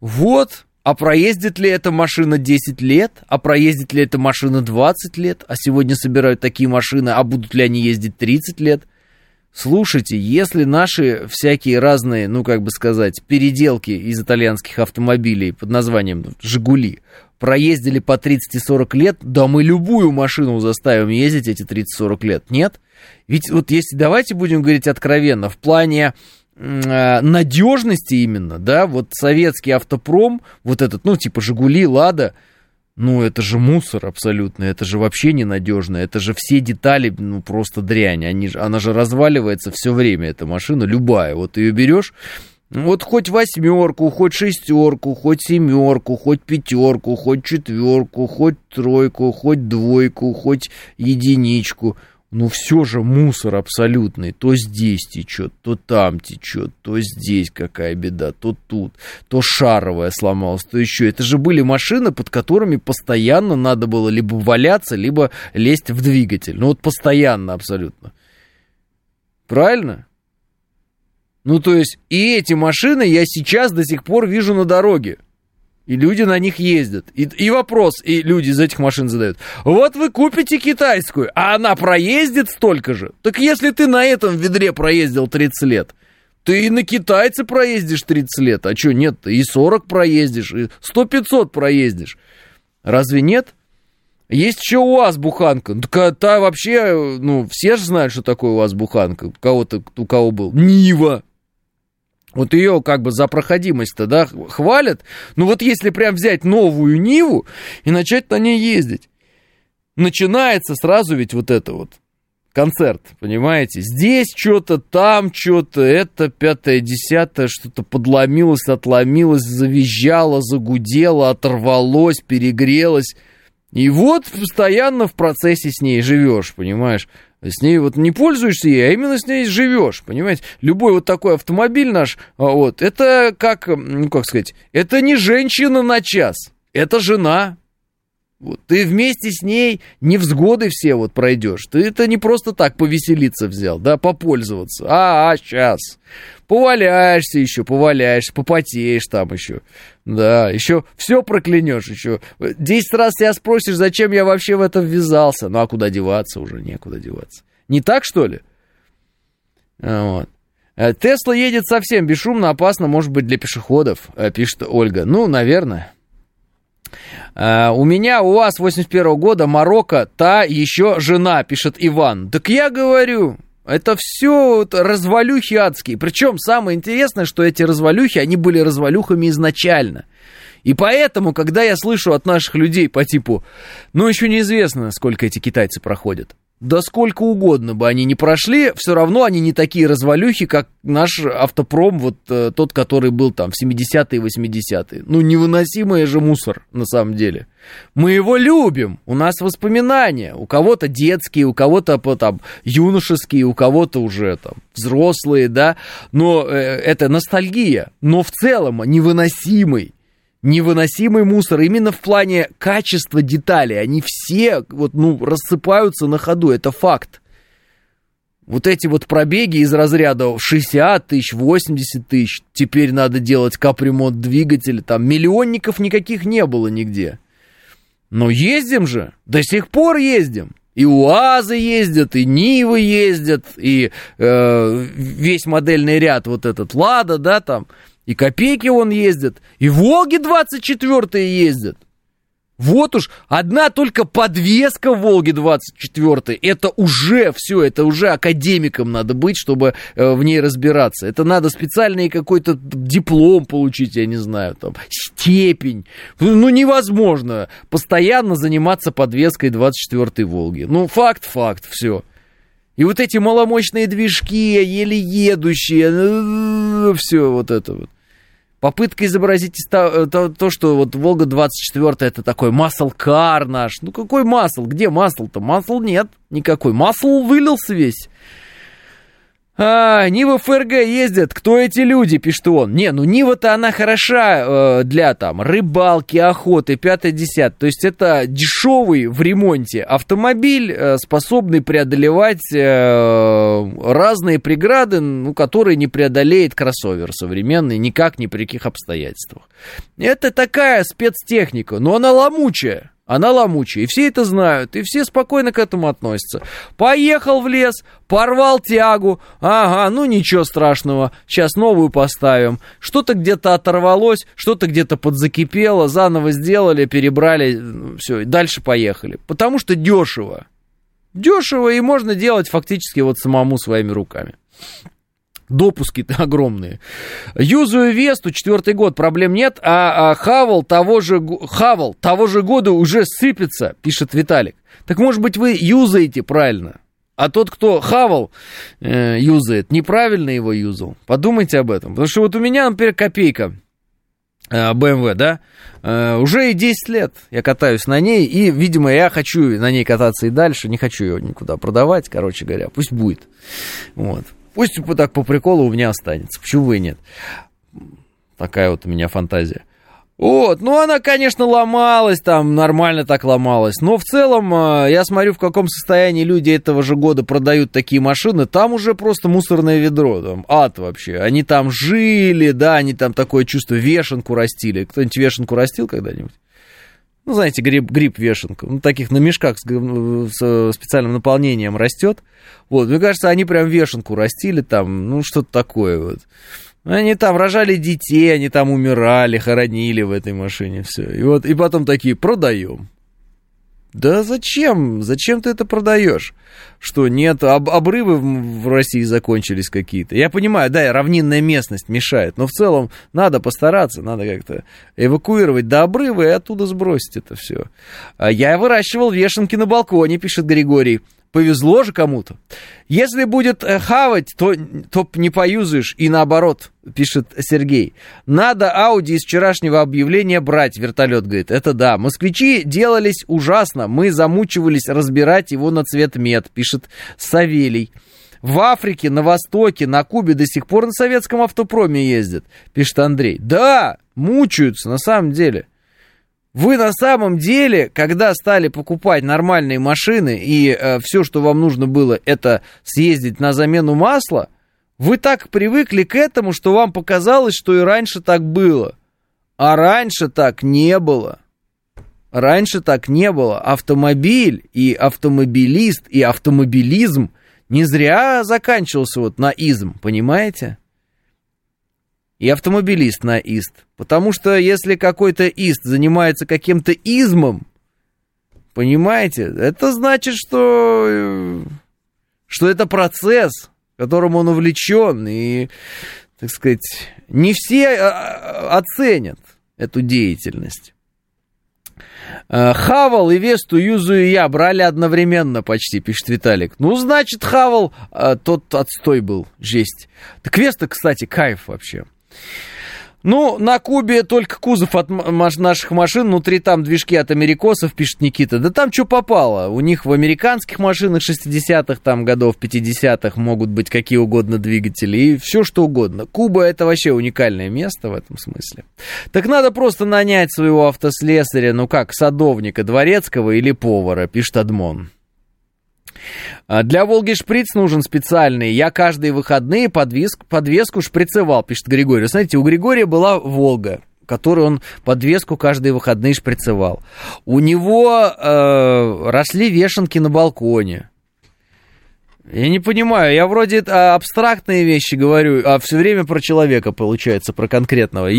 вот... А проездит ли эта машина 10 лет? А проездит ли эта машина 20 лет? А сегодня собирают такие машины, а будут ли они ездить 30 лет? Слушайте, если наши всякие разные, ну, как бы сказать, переделки из итальянских автомобилей под названием «Жигули» проездили по 30-40 лет, да мы любую машину заставим ездить эти 30-40 лет, нет? Ведь вот если, давайте будем говорить откровенно, в плане... надежности именно, да, вот советский автопром, вот этот, ну, типа Жигули, Лада, ну, это же мусор абсолютно, это же вообще ненадежно, это же все детали, ну, просто дрянь, она же разваливается все время, эта машина, любая, вот ее берешь, вот хоть 8, хоть 6, хоть 7, хоть 5, хоть 4, хоть 3, хоть 2, хоть 1, ну, все же мусор абсолютный. То здесь течет, то там течет, то здесь какая беда, то тут, то шаровая сломалась, то еще. Это же были машины, под которыми постоянно надо было либо валяться, либо лезть в двигатель. Ну, вот постоянно абсолютно. Правильно? Ну, то есть, и эти машины я сейчас до сих пор вижу на дороге. И люди на них ездят. И вопрос, и люди из этих машин задают. Вот вы купите китайскую, а она проездит столько же. Так если ты на этом ведре проездил 30 лет, ты и на китайце проездишь 30 лет. А что, нет, и 40 проездишь, и 100-500 проездишь. Разве нет? Есть еще УАЗ-буханка. Та вообще, ну, все же знают, что такое УАЗ-буханка. Кого-то, у кого был. Нива. Вот ее как бы за проходимость-то, да, хвалят. Но вот если прям взять новую Ниву и начать на ней ездить, начинается сразу ведь вот это вот концерт, понимаете? Здесь что-то, там что-то, это пятое, десятое, что-то подломилось, отломилось, завизжало, загудело, оторвалось, перегрелось. И вот постоянно в процессе с ней живешь, понимаешь? С ней вот не пользуешься ей, а именно с ней живешь, понимаете? Любой вот такой автомобиль наш, вот, это как, ну, как сказать, это не женщина на час, это жена. Вот, ты вместе с ней невзгоды все вот пройдешь. Ты это не просто так повеселиться взял, да, попользоваться. Сейчас. Поваляешься еще, попотеешь там еще. Да, еще все проклянешь еще. 10 раз себя спросишь, зачем я вообще в это ввязался. Ну, а куда деваться уже? Некуда деваться. Не так, что ли? Вот. Тесла едет совсем бесшумно, опасно, может быть, для пешеходов, пишет Ольга. Ну, наверное. У меня УАЗ 81 года, Марокко, та еще жена, пишет Иван. Так я говорю, это все вот развалюхи адские. Причем самое интересное, что эти развалюхи, они были развалюхами изначально. И поэтому, когда я слышу от наших людей по типу, ну еще неизвестно, сколько эти китайцы проходят. Да сколько угодно бы они ни прошли, все равно они не такие развалюхи, как наш автопром, вот тот, который был там в 70-е и 80-е. Ну, невыносимый же мусор, на самом деле. Мы его любим, у нас воспоминания. У кого-то детские, у кого-то там юношеские, у кого-то уже там взрослые, да. Но это ностальгия. Но в целом невыносимый мусор, именно в плане качества деталей. Они все вот, ну, рассыпаются на ходу, это факт. Вот эти вот пробеги из разряда 60 тысяч, 80 тысяч, теперь надо делать капремонт двигателя, там миллионников никаких не было нигде. Но ездим же, до сих пор ездим. И УАЗы ездят, и Нивы ездят, и весь модельный ряд вот этот Лада, да, там... И копейки он ездит, и Волги 24-е ездят. Вот уж одна только подвеска Волги 24-й. Это уже все, это уже академиком надо быть, чтобы в ней разбираться. Это надо специальный какой-то диплом получить, я не знаю, там, степень. Ну, невозможно постоянно заниматься подвеской 24-й Волги. Ну, факт, все. И вот эти маломощные движки, еле едущие, все вот это вот. Попытка изобразить то, что вот Волга 24 это такой маслкар наш. Ну какой масл? Где масл-то? Масл нет никакой. Масл вылился весь. Нива ФРГ ездят, кто эти люди, пишет он. Не, ну Нива-то она хороша для там рыбалки, охоты, 5-10. То есть это дешевый в ремонте автомобиль, способный преодолевать разные преграды, ну, которые не преодолеет кроссовер современный, никак, ни при каких обстоятельствах. Это такая спецтехника, но она ломучая. Она ломучая, и все это знают, и все спокойно к этому относятся. Поехал в лес, порвал тягу, ага, ну ничего страшного, сейчас новую поставим. Что-то где-то оторвалось, что-то где-то подзакипело, заново сделали, перебрали, все, и дальше поехали. Потому что дешево. Дешево, и можно делать фактически вот самому своими руками. Допуски-то огромные. Юзую Весту, 4-й год, проблем нет, а Хавал того же года уже сыпется, пишет Виталик. Так, может быть, вы юзаете правильно, а тот, кто Хавал юзает, неправильно его юзал. Подумайте об этом, потому что вот у меня, например, копейка BMW, да, уже и 10 лет я катаюсь на ней, и, видимо, я хочу на ней кататься и дальше, не хочу ее никуда продавать, короче говоря, пусть будет, вот. Пусть так по приколу у меня останется. Почему и нет? Такая вот у меня фантазия. Вот, ну она, конечно, ломалась, там нормально так ломалась, но в целом я смотрю, в каком состоянии люди этого же года продают такие машины, там уже просто мусорное ведро, там ад вообще, они там жили, да, они там такое чувство, вешенку растили, кто-нибудь вешенку растил когда-нибудь? Ну, знаете, гриб вешенка, ну, таких на мешках с специальным наполнением растет, вот, мне кажется, они прям вешенку растили там, ну, что-то такое вот. Они там рожали детей, они там умирали, хоронили в этой машине, все. И вот, и потом такие, продаем. Да зачем? Зачем ты это продаешь? Что, нет, обрывы в России закончились какие-то. Я понимаю, да, равнинная местность мешает, но в целом надо постараться, надо как-то эвакуировать до обрыва и оттуда сбросить это все. Я выращивал вешенки на балконе, пишет Григорий. Повезло же кому-то. Если будет хавать, то не поюзаешь. И наоборот, пишет Сергей. Надо Ауди из вчерашнего объявления брать, вертолет, говорит. Это да. Москвичи делались ужасно. Мы замучивались разбирать его на цвет мед, пишет Савелий. В Африке, на Востоке, на Кубе до сих пор на советском автопроме ездят, пишет Андрей. Да, мучаются на самом деле. Вы на самом деле, когда стали покупать нормальные машины, и все, что вам нужно было, это съездить на замену масла, вы так привыкли к этому, что вам показалось, что и раньше так было. А раньше так не было. Раньше так не было. Автомобиль и автомобилист, и автомобилизм не зря заканчивался вот на «изм», понимаете? И автомобилист на ист. Потому что если какой-то ист занимается каким-то измом, понимаете, это значит, что это процесс, которым он увлечен. И, так сказать, не все оценят эту деятельность. Хавал и Весту юзаю я брали одновременно почти, пишет Виталик. Ну, значит, Хавал тот отстой был, жесть. Так Веста, кстати, кайф вообще. Ну, на Кубе только кузов от наших машин, внутри там движки от америкосов, пишет Никита. Да там что попало, у них в американских машинах 60-х, там годов 50-х могут быть какие угодно двигатели и все что угодно. Куба это вообще уникальное место в этом смысле. Так надо просто нанять своего автослесаря, ну как, садовника, дворецкого или повара, пишет Адмон. Для Волги шприц нужен специальный. Я каждые выходные подвеску шприцевал, пишет Григорий. Вы знаете, у Григория была Волга, которую он подвеску каждые выходные шприцевал. У него росли вешенки на балконе. Я не понимаю, я вроде абстрактные вещи говорю, а все время про человека получается, про конкретного.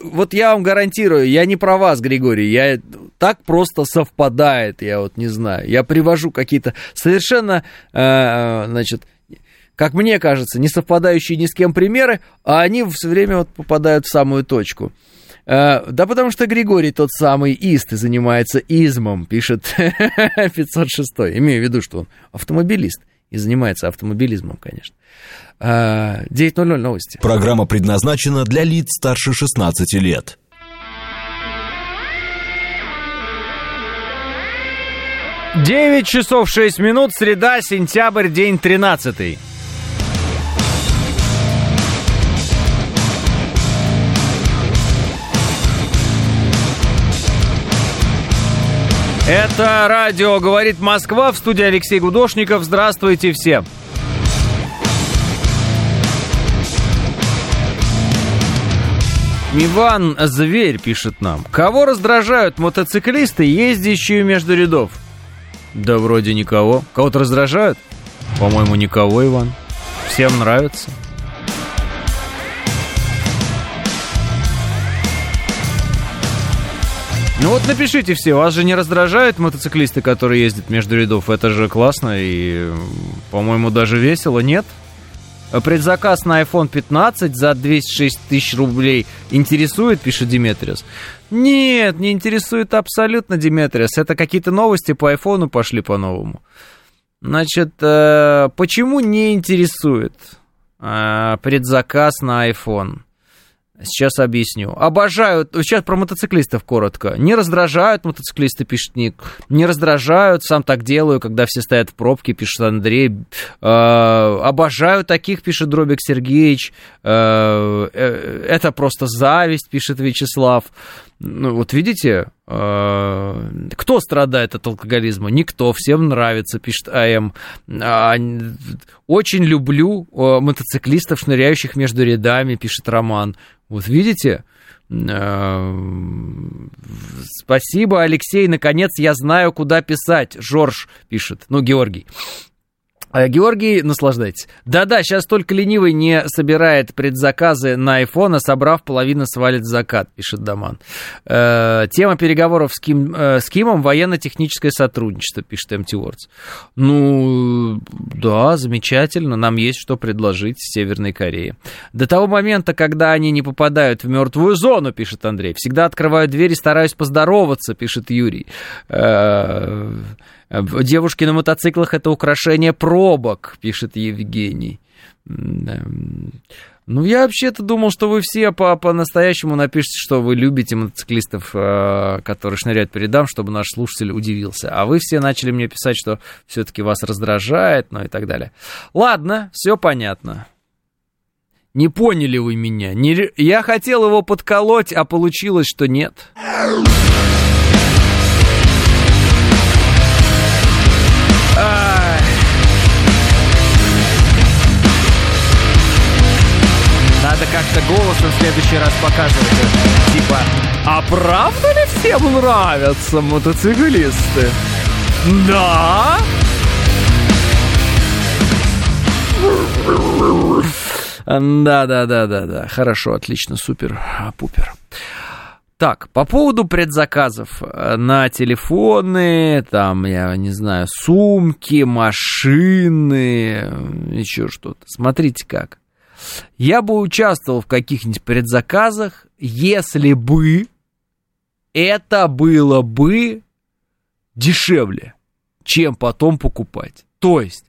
Вот я вам гарантирую, я не про вас, Григорий, я так просто совпадает, я вот не знаю. Я привожу какие-то совершенно, значит, как мне кажется, не совпадающие ни с кем примеры, а они все время вот попадают в самую точку. Да потому что Григорий тот самый ист и занимается измом, пишет 506. Имею в виду, что он автомобилист. И занимается автомобилизмом, конечно. 9:00 новости. Программа предназначена для лиц старше 16 лет. Девять часов 6 минут, среда, сентябрь, день 13. Это радио «Говорит Москва», в студии Алексей Гудошников. Здравствуйте всем. Иван Зверь пишет нам. Кого раздражают мотоциклисты, ездящие между рядов? Да вроде никого. Кого-то раздражают? По-моему, никого, Иван. Всем нравится. Ну вот напишите все, вас же не раздражают мотоциклисты, которые ездят между рядов? Это же классно и, по-моему, даже весело, нет? Предзаказ на iPhone 15 за 206 тысяч рублей интересует, пишет Диметриус. Нет, не интересует абсолютно, Диметриус. Это какие-то новости по iPhone пошли по-новому. Значит, почему не интересует предзаказ на iPhone? Сейчас объясню. Обожают. Сейчас про мотоциклистов коротко. Не раздражают мотоциклисты, пишет Ник. Не раздражают. Сам так делаю, когда все стоят в пробке, пишет Андрей. Обожаю таких, пишет Дробик Сергеевич. Это просто зависть, пишет Вячеслав. Ну, вот видите, кто страдает от алкоголизма? Никто, всем нравится, пишет АМ. Очень люблю мотоциклистов, шныряющих между рядами, пишет Роман. Вот видите? Спасибо, Алексей, наконец я знаю, куда писать. Жорж пишет, ну, Георгий. Георгий, наслаждайтесь. Да-да, сейчас только ленивый не собирает предзаказы на айфон, а собрав, половина свалит в закат, пишет Даман. Тема переговоров с Кимом — военно-техническое сотрудничество, пишет МТ-Уордс. Ну, да, замечательно, нам есть что предложить Северной Корее. До того момента, когда они не попадают в мертвую зону, пишет Андрей. Всегда открываю дверь и стараюсь поздороваться, пишет Юрий. Девушки на мотоциклах — это украшение пробок, пишет Евгений. Ну, я вообще-то думал, что вы все по-настоящему напишите, что вы любите мотоциклистов, которые шныряют по рядам, чтобы наш слушатель удивился. А вы все начали мне писать, что все-таки вас раздражает, ну и так далее. Ладно, все понятно. Не поняли вы меня. Я хотел его подколоть, а получилось, что нет. Надо как-то голосом в следующий раз показывать. Типа, а правда ли всем нравятся мотоциклисты? Да? Да. Хорошо, отлично, супер, пупер. Так, по поводу предзаказов на телефоны, там, я не знаю, сумки, машины, еще что-то. Смотрите как. Я бы участвовал в каких-нибудь предзаказах, если бы это было бы дешевле, чем потом покупать. То есть,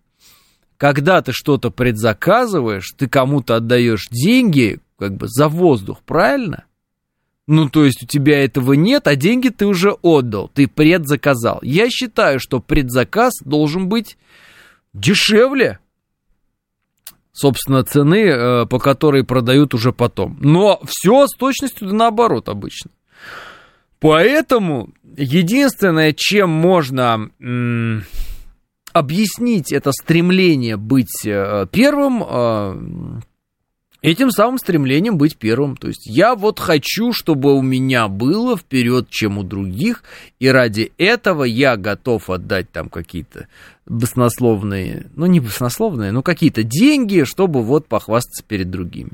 когда ты что-то предзаказываешь, ты кому-то отдаешь деньги, как бы за воздух, правильно? Ну, то есть у тебя этого нет, а деньги ты уже отдал, ты предзаказал. Я считаю, что предзаказ должен быть дешевле, собственно, цены, по которой продают уже потом. Но все с точностью да наоборот обычно. Поэтому единственное, чем можно объяснить это стремление быть первым, этим самым стремлением быть первым. То есть я вот хочу, чтобы у меня было вперед, чем у других, и ради этого я готов отдать там какие-то баснословные, ну не баснословные, но какие-то деньги, чтобы вот похвастаться перед другими.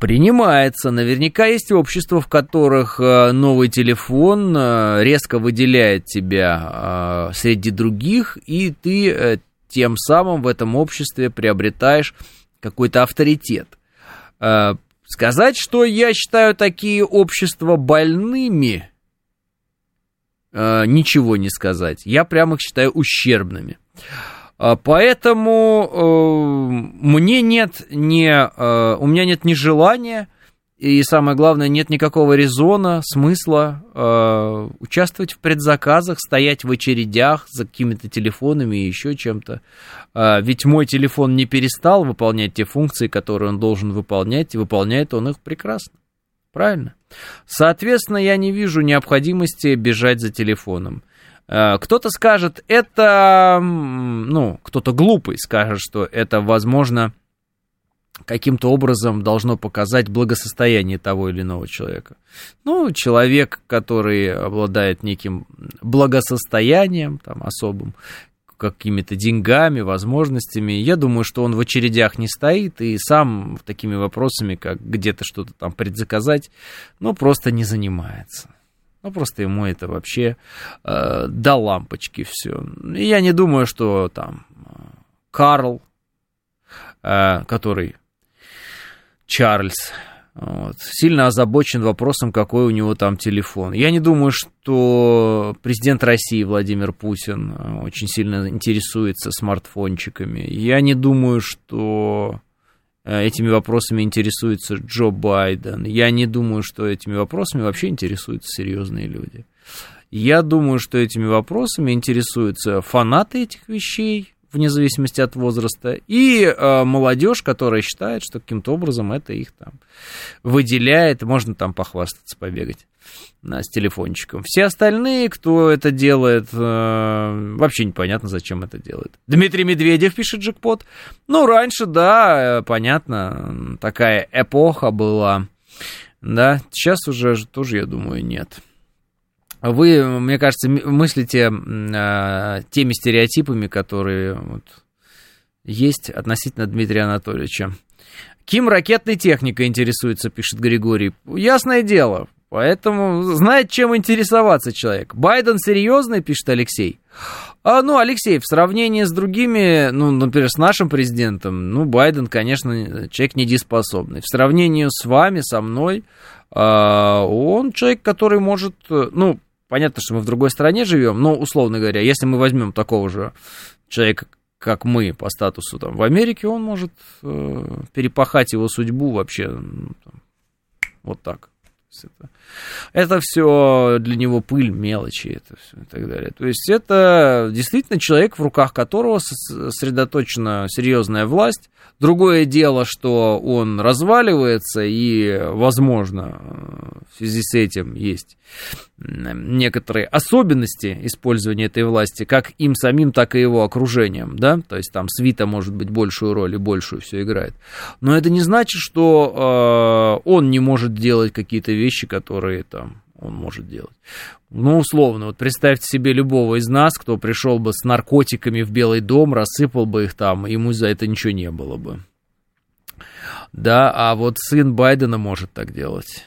Принимается. Наверняка есть общества, в которых новый телефон резко выделяет тебя среди других, и ты тем самым в этом обществе приобретаешь какой-то авторитет. Сказать, что я считаю такие общества больными, ничего не сказать. Я прямо их считаю ущербными. Поэтому у меня нет ни желания, и самое главное, нет никакого резона, смысла участвовать в предзаказах, стоять в очередях за какими-то телефонами и еще чем-то. Ведь мой телефон не перестал выполнять те функции, которые он должен выполнять, и выполняет он их прекрасно. Правильно? Соответственно, я не вижу необходимости бежать за телефоном. Кто-то скажет, кто-то глупый скажет, что это, возможно, каким-то образом должно показать благосостояние того или иного человека. Ну, человек, который обладает неким благосостоянием там, особым, какими-то деньгами, возможностями, я думаю, что он в очередях не стоит и сам такими вопросами, как где-то что-то там предзаказать, просто не занимается. Просто ему это вообще до лампочки все. Я не думаю, что там Карл, который Чарльз, сильно озабочен вопросом, какой у него там телефон. Я не думаю, что президент России Владимир Путин очень сильно интересуется смартфончиками. Я не думаю, что этими вопросами интересуется Джо Байден. Я не думаю, что этими вопросами вообще интересуются серьезные люди. Я думаю, что этими вопросами интересуются фанаты этих вещей, вне зависимости от возраста, и молодежь, которая считает, что каким-то образом это их там выделяет, можно там похвастаться, побегать с телефончиком. Все остальные, кто это делает, вообще непонятно, зачем это делает. Дмитрий Медведев пишет джекпот. Ну, раньше, да, понятно, такая эпоха была, да, сейчас уже тоже, я думаю, нет. Вы, мне кажется, мыслите теми стереотипами, которые вот есть относительно Дмитрия Анатольевича. Ким ракетной техникой интересуется, пишет Григорий. Ясное дело, поэтому знает, чем интересоваться человек. Байден серьезный, пишет Алексей. Алексей, в сравнении с другими, например, с нашим президентом, Байден, конечно, человек недееспособный. В сравнении с вами, со мной, он человек, который может, понятно, что мы в другой стране живем, но, условно говоря, если мы возьмем такого же человека, как мы, по статусу там в Америке, он может перепахать его судьбу вообще вот так. Это все для него пыль, мелочи, это все и так далее. То есть это действительно человек, в руках которого сосредоточена серьезная власть. Другое дело, что он разваливается, и, возможно, в связи с этим есть некоторые особенности использования этой власти, как им самим, так и его окружением, да, то есть там свита, может быть, большую роль и большую все играет. Но это не значит, что он не может делать какие-то вещи, которые там он может делать. Условно, вот представьте себе любого из нас, кто пришел бы с наркотиками в Белый дом, рассыпал бы их там, ему за это ничего не было бы. Да, а вот сын Байдена может так делать.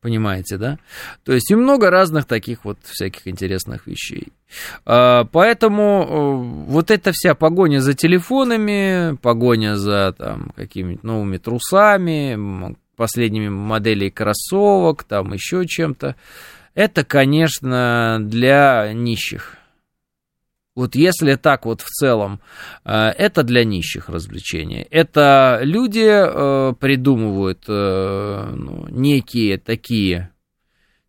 Понимаете, да? То есть и много разных таких вот всяких интересных вещей. Поэтому вот эта вся погоня за телефонами, погоня за там какими-нибудь новыми трусами, последними моделей кроссовок, там еще чем-то, это, конечно, для нищих. Вот если так вот в целом, это для нищих развлечение. Это люди придумывают некие такие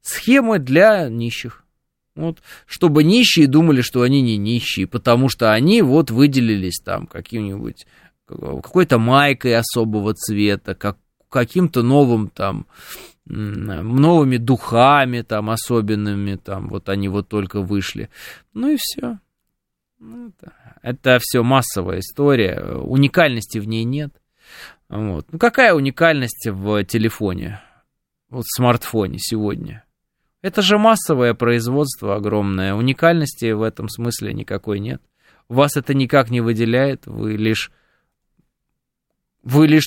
схемы для нищих. Вот, чтобы нищие думали, что они не нищие, потому что они вот выделились там каким-нибудь, какой-то майкой особого цвета, каким-то новым там, новыми духами там особенными, там вот они вот только вышли. И все. Это все массовая история, уникальности в ней нет. Вот. Какая уникальность в телефоне, вот в смартфоне сегодня? Это же массовое производство огромное, уникальности в этом смысле никакой нет. Вас это никак не выделяет, вы лишь купили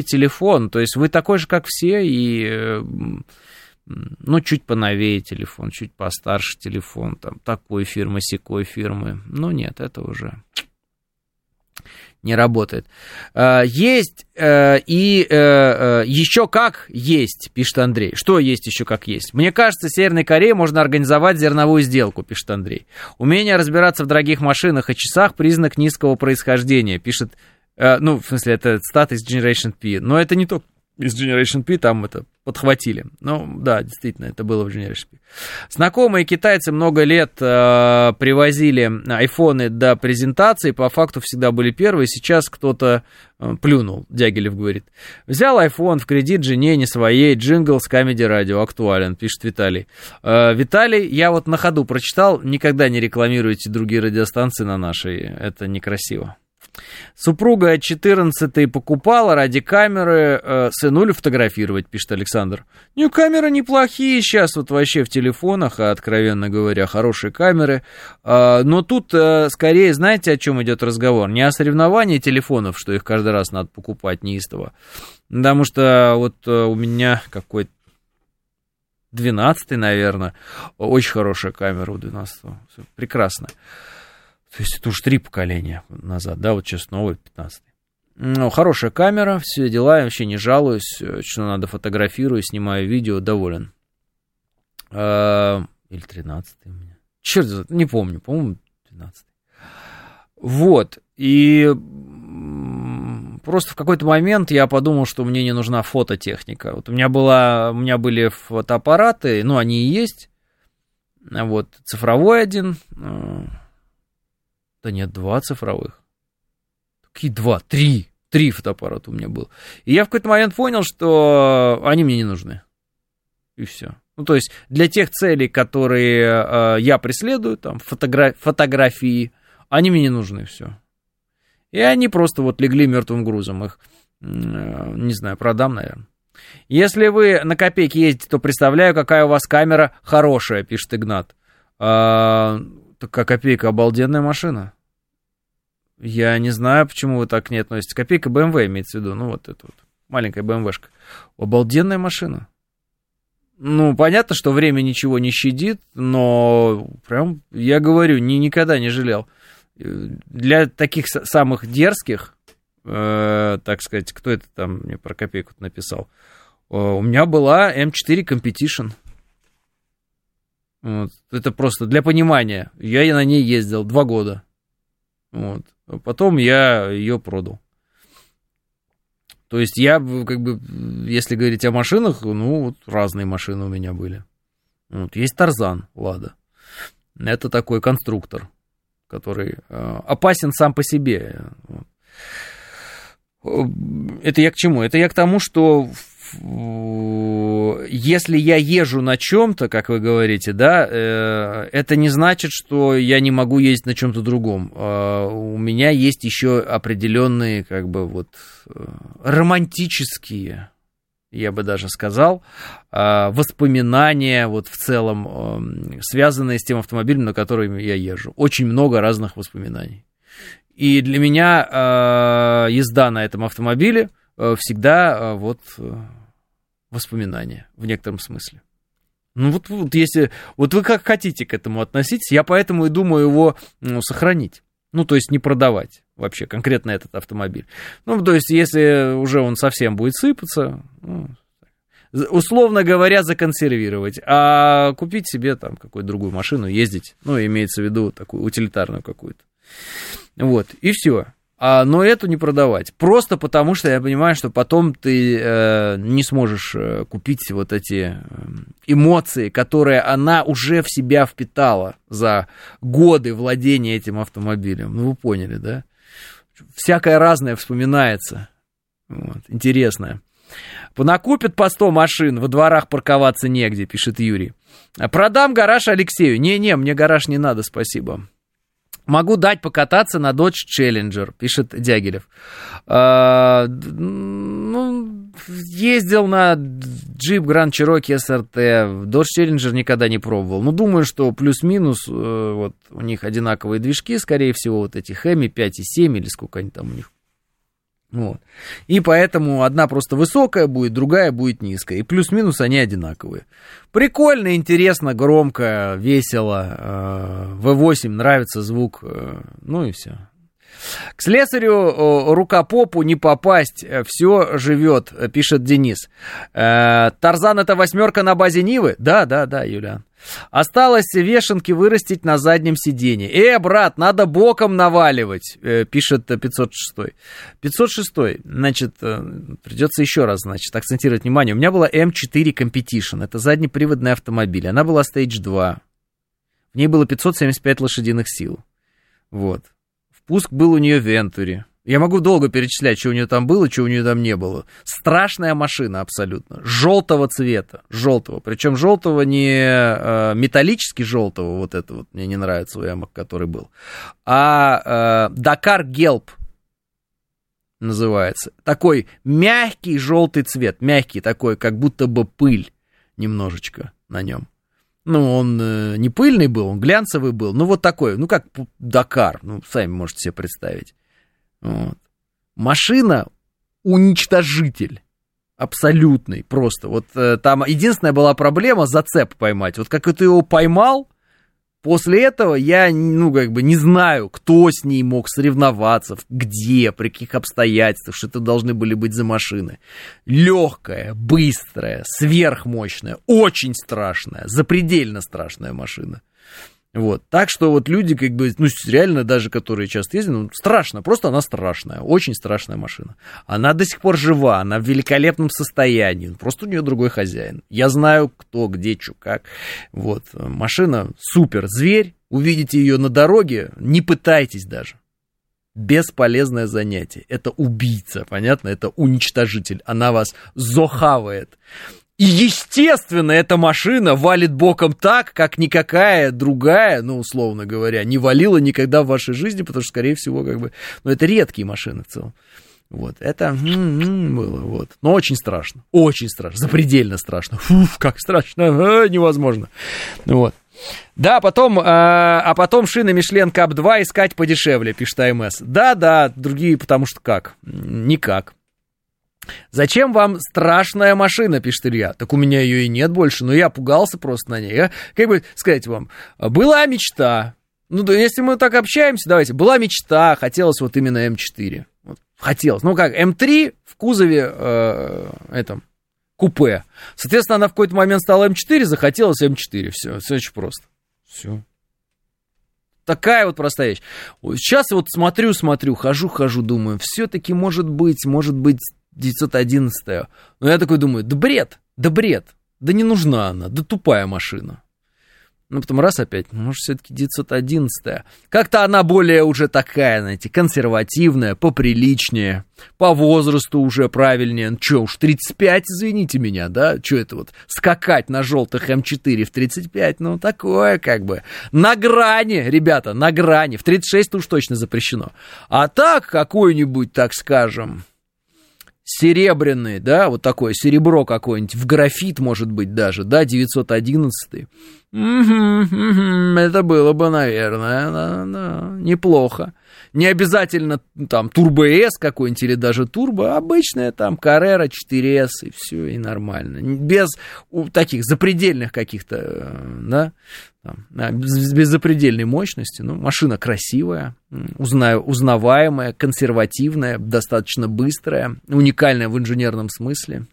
телефон, то есть вы такой же, как все, и... чуть поновее телефон, чуть постарше телефон, там, такой фирмы, сякой фирмы. Нет, это уже не работает. Есть и еще как есть, пишет Андрей. Что есть еще как есть? Мне кажется, в Северной Корее можно организовать зерновую сделку, пишет Андрей. Умение разбираться в дорогих машинах и часах — признак низкого происхождения, пишет... это цитата из Generation P. Но это не только из Generation P, там это подхватили. Да, действительно, это было в Generation P. Знакомые китайцы много лет привозили айфоны до презентации, по факту всегда были первые, сейчас кто-то плюнул, Дягилев говорит. Взял айфон в кредит жене не своей, джингл с Камеди Радио актуален, пишет Виталий. Виталий, я вот на ходу прочитал, никогда не рекламируйте другие радиостанции на нашей, это некрасиво. Супруга 14-й покупала ради камеры, сынулю фотографировать, пишет Александр. Камеры неплохие сейчас вот вообще в телефонах, откровенно говоря, хорошие камеры. Но тут скорее, знаете, о чем идет разговор? Не о соревновании телефонов, что их каждый раз надо покупать неистово. Потому что вот у меня какой-то 12-й, наверное, очень хорошая камера у 12-го. Все прекрасно. То есть это уж 3 поколения назад, да, вот сейчас новый, 15-й. Хорошая камера, все дела, я вообще не жалуюсь, что надо, фотографирую, снимаю видео, доволен. Или 13-й у меня. Черт, не помню, по-моему, 13-й. Вот, и просто в какой-то момент я подумал, что мне не нужна фототехника. Вот у меня были фотоаппараты, ну, они и есть. Вот, цифровой один. Да нет, два цифровых. Какие два? Три фотоаппарата у меня было. И я в какой-то момент понял, что они мне не нужны. И все. Ну, то есть, для тех целей, которые я преследую, там, фотографии, они мне не нужны, все. И они просто вот легли мертвым грузом. Их, не знаю, продам, наверное. Если вы на копейки ездите, то представляю, какая у вас камера хорошая, пишет Игнат. Такая копейка, обалденная машина. Я не знаю, почему вы так не относитесь. Копейка BMW имеется в виду. Ну, вот это вот. Маленькая BMW-шка. Обалденная машина. Ну, понятно, что время ничего не щадит, но прям, я говорю, никогда не жалел. Для таких самых дерзких, так сказать, кто это там мне про копейку написал, у меня была М4 Competition. Вот. Это просто для понимания. Я на ней ездил 2 года. Вот. А потом я ее продал. То есть я, как бы, если говорить о машинах, ну, вот разные машины у меня были. Вот. Есть Тарзан, Лада. Это такой конструктор, который опасен сам по себе. Это я к чему? Это я к тому, что если я езжу на чем-то, как вы говорите, да, это не значит, что я не могу ездить на чем-то другом. У меня есть еще определенные, как бы, вот романтические, я бы даже сказал, воспоминания вот в целом, связанные с тем автомобилем, на котором я езжу. Очень много разных воспоминаний. И для меня езда на этом автомобиле всегда вот воспоминания в некотором смысле. Ну вот если... Вот вы как хотите к этому относитесь, я поэтому и думаю его, ну, сохранить. Ну, то есть не продавать вообще конкретно этот автомобиль. Ну, то есть если уже он совсем будет сыпаться, ну, условно говоря, законсервировать, а купить себе там какую-то другую машину, ездить, ну, имеется в виду такую утилитарную какую-то. Вот, и все. Но эту не продавать. Просто потому, что я понимаю, что потом ты не сможешь купить вот эти эмоции, которые она уже в себя впитала за годы владения этим автомобилем. Ну, вы поняли, да? Всякое разное вспоминается. Вот, интересное. Понакупят по 100 машин, во дворах парковаться негде, пишет Юрий. Продам гараж Алексею. Не-не, мне гараж не надо, спасибо. Могу дать покататься на Dodge Challenger, пишет Дягилев. Ну, ездил на джип Grand Cherokee SRT, Dodge Challenger никогда не пробовал. Ну, думаю, что плюс-минус, вот у них одинаковые движки, скорее всего, вот эти Hemi 5,7 или сколько они там у них. Вот. И поэтому одна просто высокая будет, другая будет низкая. И плюс-минус они одинаковые. Прикольно, интересно, громко, весело. V8 нравится звук. Ну и все. К слесарю рукопопу не попасть. Все живет, пишет Денис. Тарзан — это 8-ка на базе Нивы? Да, Юлиан. Осталось вешенки вырастить на заднем сиденье. Брат, надо боком наваливать, пишет 506. 506, значит, придется еще раз, значит, акцентировать внимание. У меня была М4 Competition, это заднеприводный автомобиль. Она была Stage 2. В ней было 575 лошадиных сил. Вот. Впуск был у нее в Вентуре. Я могу долго перечислять, что у нее там было, что у нее там не было. Страшная машина абсолютно. Желтого цвета. Желтого. Причем желтого не металлически желтого, вот это вот мне не нравится у ямок, который был. А Дакар Гелп называется. Такой мягкий желтый цвет. Мягкий такой, как будто бы пыль немножечко на нем. Ну, он не пыльный был, он глянцевый был. Ну, вот такой, ну, как Дакар. Ну, сами можете себе представить. Вот. Машина уничтожитель абсолютный просто. Вот там единственная была проблема — зацеп поймать. Вот как ты его поймал, после этого я, ну, как бы не знаю, кто с ней мог соревноваться, где, при каких обстоятельствах, что это должны были быть за машины. Легкая, быстрая, сверхмощная, очень страшная, запредельно страшная машина. Вот. Так что вот люди, как бы, ну, реально даже, которые часто ездят, ну, страшно, просто она страшная, очень страшная машина. Она до сих пор жива, она в великолепном состоянии, просто у нее другой хозяин. Я знаю, кто, где, что, как. Вот, машина супер, зверь, увидите ее на дороге, не пытайтесь даже. Бесполезное занятие, это убийца, понятно, это уничтожитель, она вас зохавает. И, естественно, эта машина валит боком так, как никакая другая, ну, условно говоря, не валила никогда в вашей жизни, потому что, скорее всего, как бы... Ну, это редкие машины в целом. Вот, это было, вот. Но очень страшно, запредельно страшно. Фуф, как страшно, невозможно. Вот. Да, потом, потом шины Michelin Cup 2 искать подешевле, пишет АМС. Да, другие, потому что как? Никак. Зачем вам страшная машина, пишет Илья? Так у меня ее и нет больше, но я пугался просто на ней. Я, как бы сказать вам, была мечта. Ну, да, если мы так общаемся, давайте. Была мечта, хотелось вот именно М4. Вот, хотелось. Ну, как, М3 в кузове этом, купе. Соответственно, она в какой-то момент стала М4, захотелось М4. Все очень просто. Все. Такая вот простая вещь. Сейчас вот смотрю, хожу, думаю, все-таки может быть, 911-я. Но я такой думаю, да бред, да не нужна она, да тупая машина. Ну, потом раз опять, может, все-таки 911-я. Как-то она более уже такая, знаете, консервативная, поприличнее, по возрасту уже правильнее. Ну, что уж, 35, извините меня, да? Что это вот, скакать на желтых М4 в 35? Ну, такое как бы. На грани, ребята, на грани. В 36-то уж точно запрещено. А так, какой-нибудь, так скажем... Серебряный, да, вот такое серебро какое-нибудь, в графит, может быть, даже, да, 911-й. Это было бы, наверное, да, неплохо. Не обязательно там турбо-С какой-нибудь или даже турбо, обычная там Carrera 4S и все, и нормально. Без таких запредельных каких-то, да, там, без запредельной мощности. Ну, машина красивая, узнаваемая, консервативная, достаточно быстрая, уникальная в инженерном смысле.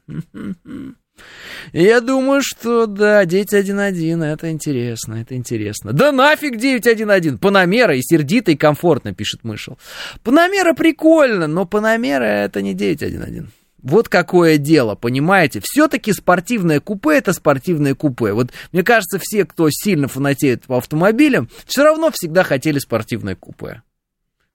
Я думаю, что да, 911, это интересно. Да нафиг 911, Panamera и сердито, и комфортно, пишет Мышел. Panamera прикольно, но Panamera это не 911. Вот какое дело, понимаете? Все-таки спортивное купе — это спортивное купе. Вот мне кажется, все, кто сильно фанатеет по автомобилям, все равно всегда хотели спортивное купе.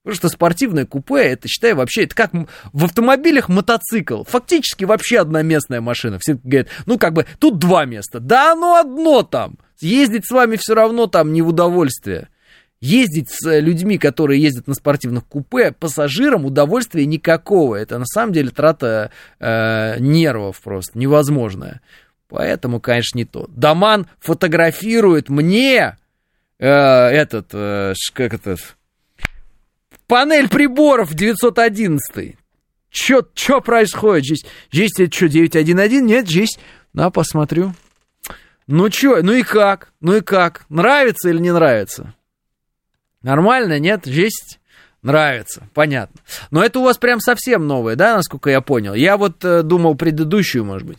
Потому что спортивное купе, это, считай, вообще, это как в автомобилях мотоцикл. Фактически вообще одноместная машина. Все говорят, ну, как бы, тут два места. Да оно одно там. Ездить с вами все равно там не в удовольствие. Ездить с людьми, которые ездят на спортивных купе, пассажирам удовольствия никакого. Это, на самом деле, трата нервов просто невозможная. Поэтому, конечно, не то. Даман фотографирует мне панель приборов 911. Чё происходит здесь? Здесь это что, 911? Нет, здесь. На, посмотрю. Ну чё, ну и как? Нравится или не нравится? Нормально, нет? Здесь нравится, понятно. Но это у вас прям совсем новое, да, насколько я понял? Я вот думал предыдущую, может быть.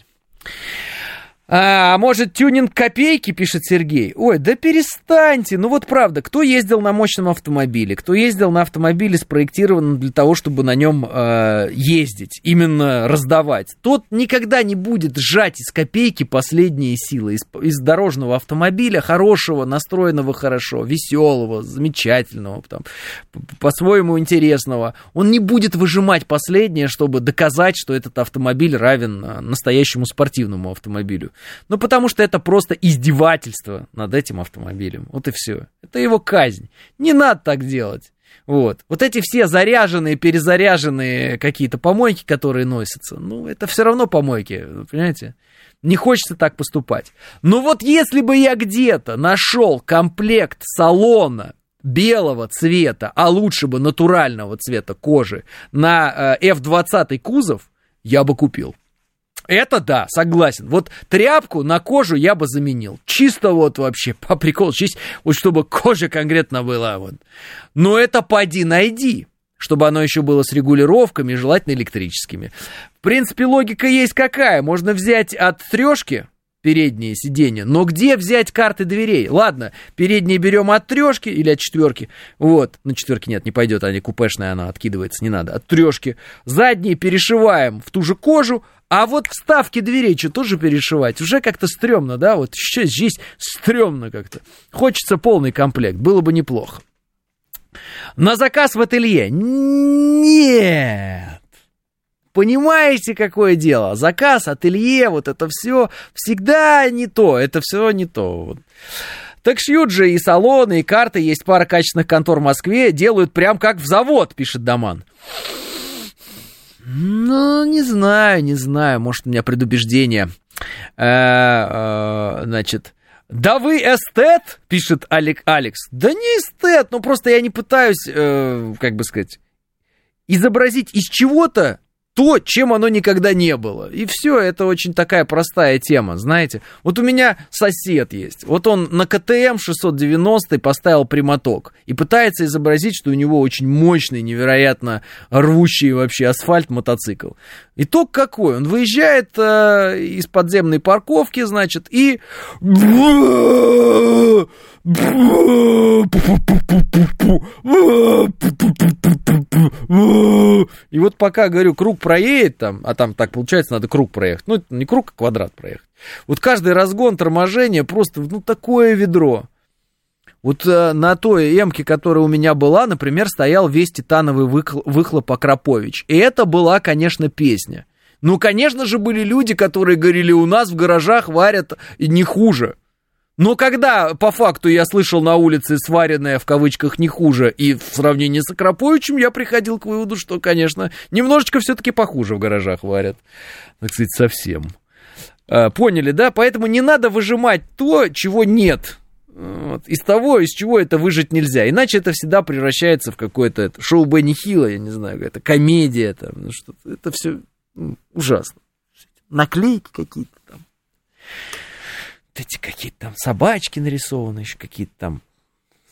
А может, тюнинг копейки, пишет Сергей? Ой, да перестаньте, ну вот правда, кто ездил на мощном автомобиле, кто ездил на автомобиле, спроектированном для того, чтобы на нем ездить, именно раздавать, тот никогда не будет сжать из копейки последние силы, из дорожного автомобиля, хорошего, настроенного хорошо, веселого, замечательного, там, по-своему интересного, он не будет выжимать последнее, чтобы доказать, что этот автомобиль равен настоящему спортивному автомобилю. Ну, потому что это просто издевательство над этим автомобилем. Вот и все. Это его казнь. Не надо так делать. Вот эти все заряженные, перезаряженные какие-то помойки, которые носятся, ну, это все равно помойки, понимаете? Не хочется так поступать. Но вот если бы я где-то нашел комплект салона белого цвета, а лучше бы натурального цвета кожи на F20 кузов, я бы купил. Это да, согласен. Вот тряпку на кожу я бы заменил. Чисто вот вообще по приколу. Чисто, вот чтобы кожа конкретно была. Вот. Но это поди найди, чтобы оно еще было с регулировками, желательно электрическими. В принципе, логика есть какая. Можно взять от трешки, передние сиденья. Но где взять карты дверей? Ладно, передние берем от трешки или от четверки. Вот, на четверке нет, не пойдет, они купешная, она откидывается, не надо. От трешки. Задние перешиваем в ту же кожу. А вот вставки дверей, что тоже перешивать? Уже как-то стрёмно, да? Вот сейчас здесь стрёмно как-то. Хочется полный комплект, было бы неплохо. На заказ в ателье? Нет! Понимаете, какое дело? Заказ, ателье, вот это все всегда не то, это все не то. Так шьют же и салоны, и карты, есть пара качественных контор в Москве, делают прям как в завод, пишет Даман. Ну, не знаю, может, у меня предубеждение. Значит, да вы эстет, пишет Алекс. Да не эстет, ну просто я не пытаюсь, как бы сказать, изобразить из чего-то то, чем оно никогда не было. И все, это очень такая простая тема, знаете. Вот у меня сосед есть, вот он на КТМ 690 поставил прямоток и пытается изобразить, что у него очень мощный, невероятно рвущий вообще асфальт мотоцикл. Итог какой? Он выезжает из подземной парковки, значит, и... И вот пока, говорю, круг проедет там, а там так получается, надо круг проехать. Ну, не круг, а квадрат проехать. Вот каждый разгон, торможение, просто, ну, такое ведро. Вот на той эмке, которая у меня была, например, стоял весь титановый выхлоп Акрапович. И это была, конечно, песня. Ну, конечно же, были люди, которые говорили, у нас в гаражах варят не хуже. Но когда, по факту, я слышал на улице сваренное, в кавычках, не хуже, и в сравнении с Акраповичем, я приходил к выводу, что, конечно, немножечко все-таки похуже в гаражах варят. Так сказать, совсем. Поняли, да? Поэтому не надо выжимать то, чего нет. Вот. Из того, из чего это выжить нельзя. Иначе это всегда превращается в какое-то шоу Бенни Хилла, я не знаю, какая-то комедия. Там, ну, что-то. Это все ужасно. Наклейки какие-то там. Вот эти какие-то там собачки нарисованы, еще какие-то там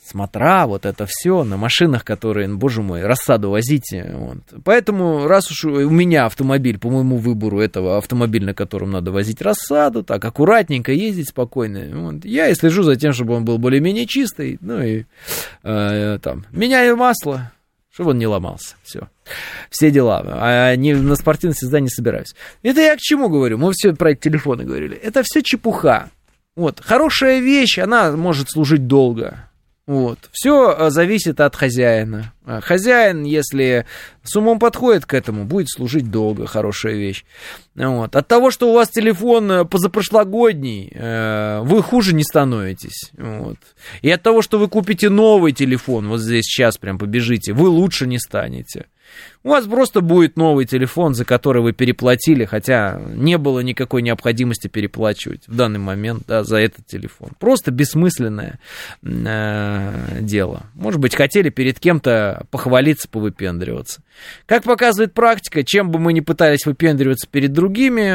смотра, вот это все на машинах, которые, боже мой, рассаду возите. Вот. Поэтому, раз уж у меня автомобиль, по моему выбору этого автомобиля, на котором надо возить рассаду, так аккуратненько ездить спокойно, вот, я и слежу за тем, чтобы он был более-менее чистый, ну и там, меняю масло, чтобы он не ломался, все. Все дела. А на спортивные состязания не собираюсь. Это я к чему говорю? Мы все про эти телефоны говорили. Это все чепуха. Вот. Хорошая вещь, она может служить долго. Вот. Все зависит от хозяина. Хозяин, если с умом подходит к этому, будет служить долго, хорошая вещь. Вот. От того, что у вас телефон позапрошлогодний, вы хуже не становитесь. Вот. И от того, что вы купите новый телефон, вот здесь сейчас прям побежите, вы лучше не станете. У вас просто будет новый телефон, за который вы переплатили, хотя не было никакой необходимости переплачивать в данный момент, да, за этот телефон. Просто бессмысленное дело. Может быть, хотели перед кем-то похвалиться, повыпендриваться. Как показывает практика, чем бы мы ни пытались выпендриваться перед другими,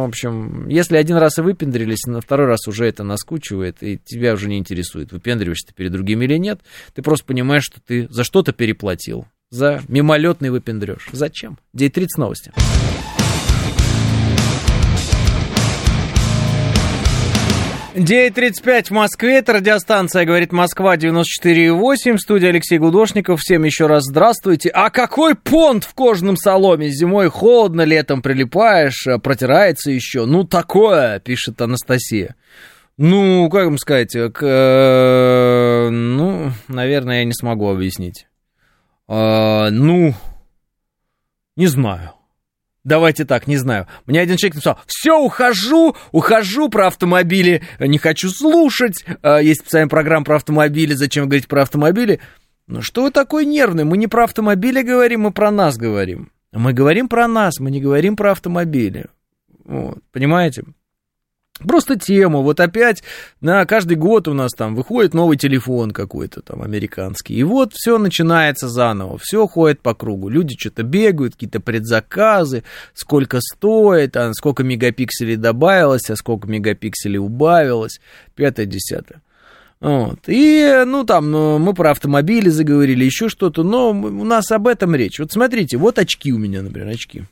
в общем, если один раз и выпендрились, на второй раз уже это наскучивает, и тебя уже не интересует, выпендриваешься ты перед другими или нет. Ты просто понимаешь, что ты за что-то переплатил. За мимолетный выпендрёж. Зачем? День 30 новости. День 35 в Москве. Это радиостанция «Говорит Москва» 94,8. Студия Алексей Гудошников. Всем еще раз здравствуйте. А какой понт в кожаном соломе? Зимой холодно, летом прилипаешь, протирается еще. Ну, такое, пишет Анастасия. Ну, как вам сказать? Ну, наверное, я не смогу объяснить. Ну, не знаю. Давайте так, не знаю. Мне один человек написал, все, ухожу про автомобили, не хочу слушать. Есть специальная программа про автомобили, зачем говорить про автомобили? Ну, что вы такой нервный? Мы не про автомобили говорим, мы про нас говорим. Мы говорим про нас, мы не говорим про автомобили. Вот, понимаете? Просто тему, вот опять на каждый год у нас там выходит новый телефон какой-то там американский, и вот все начинается заново, все ходит по кругу, люди что-то бегают, какие-то предзаказы, сколько стоит, а сколько мегапикселей добавилось, а сколько мегапикселей убавилось, 5-10. Вот. И, ну, там, мы про автомобили заговорили, еще что-то, но у нас об этом речь. Вот смотрите, вот очки у меня, например, очки.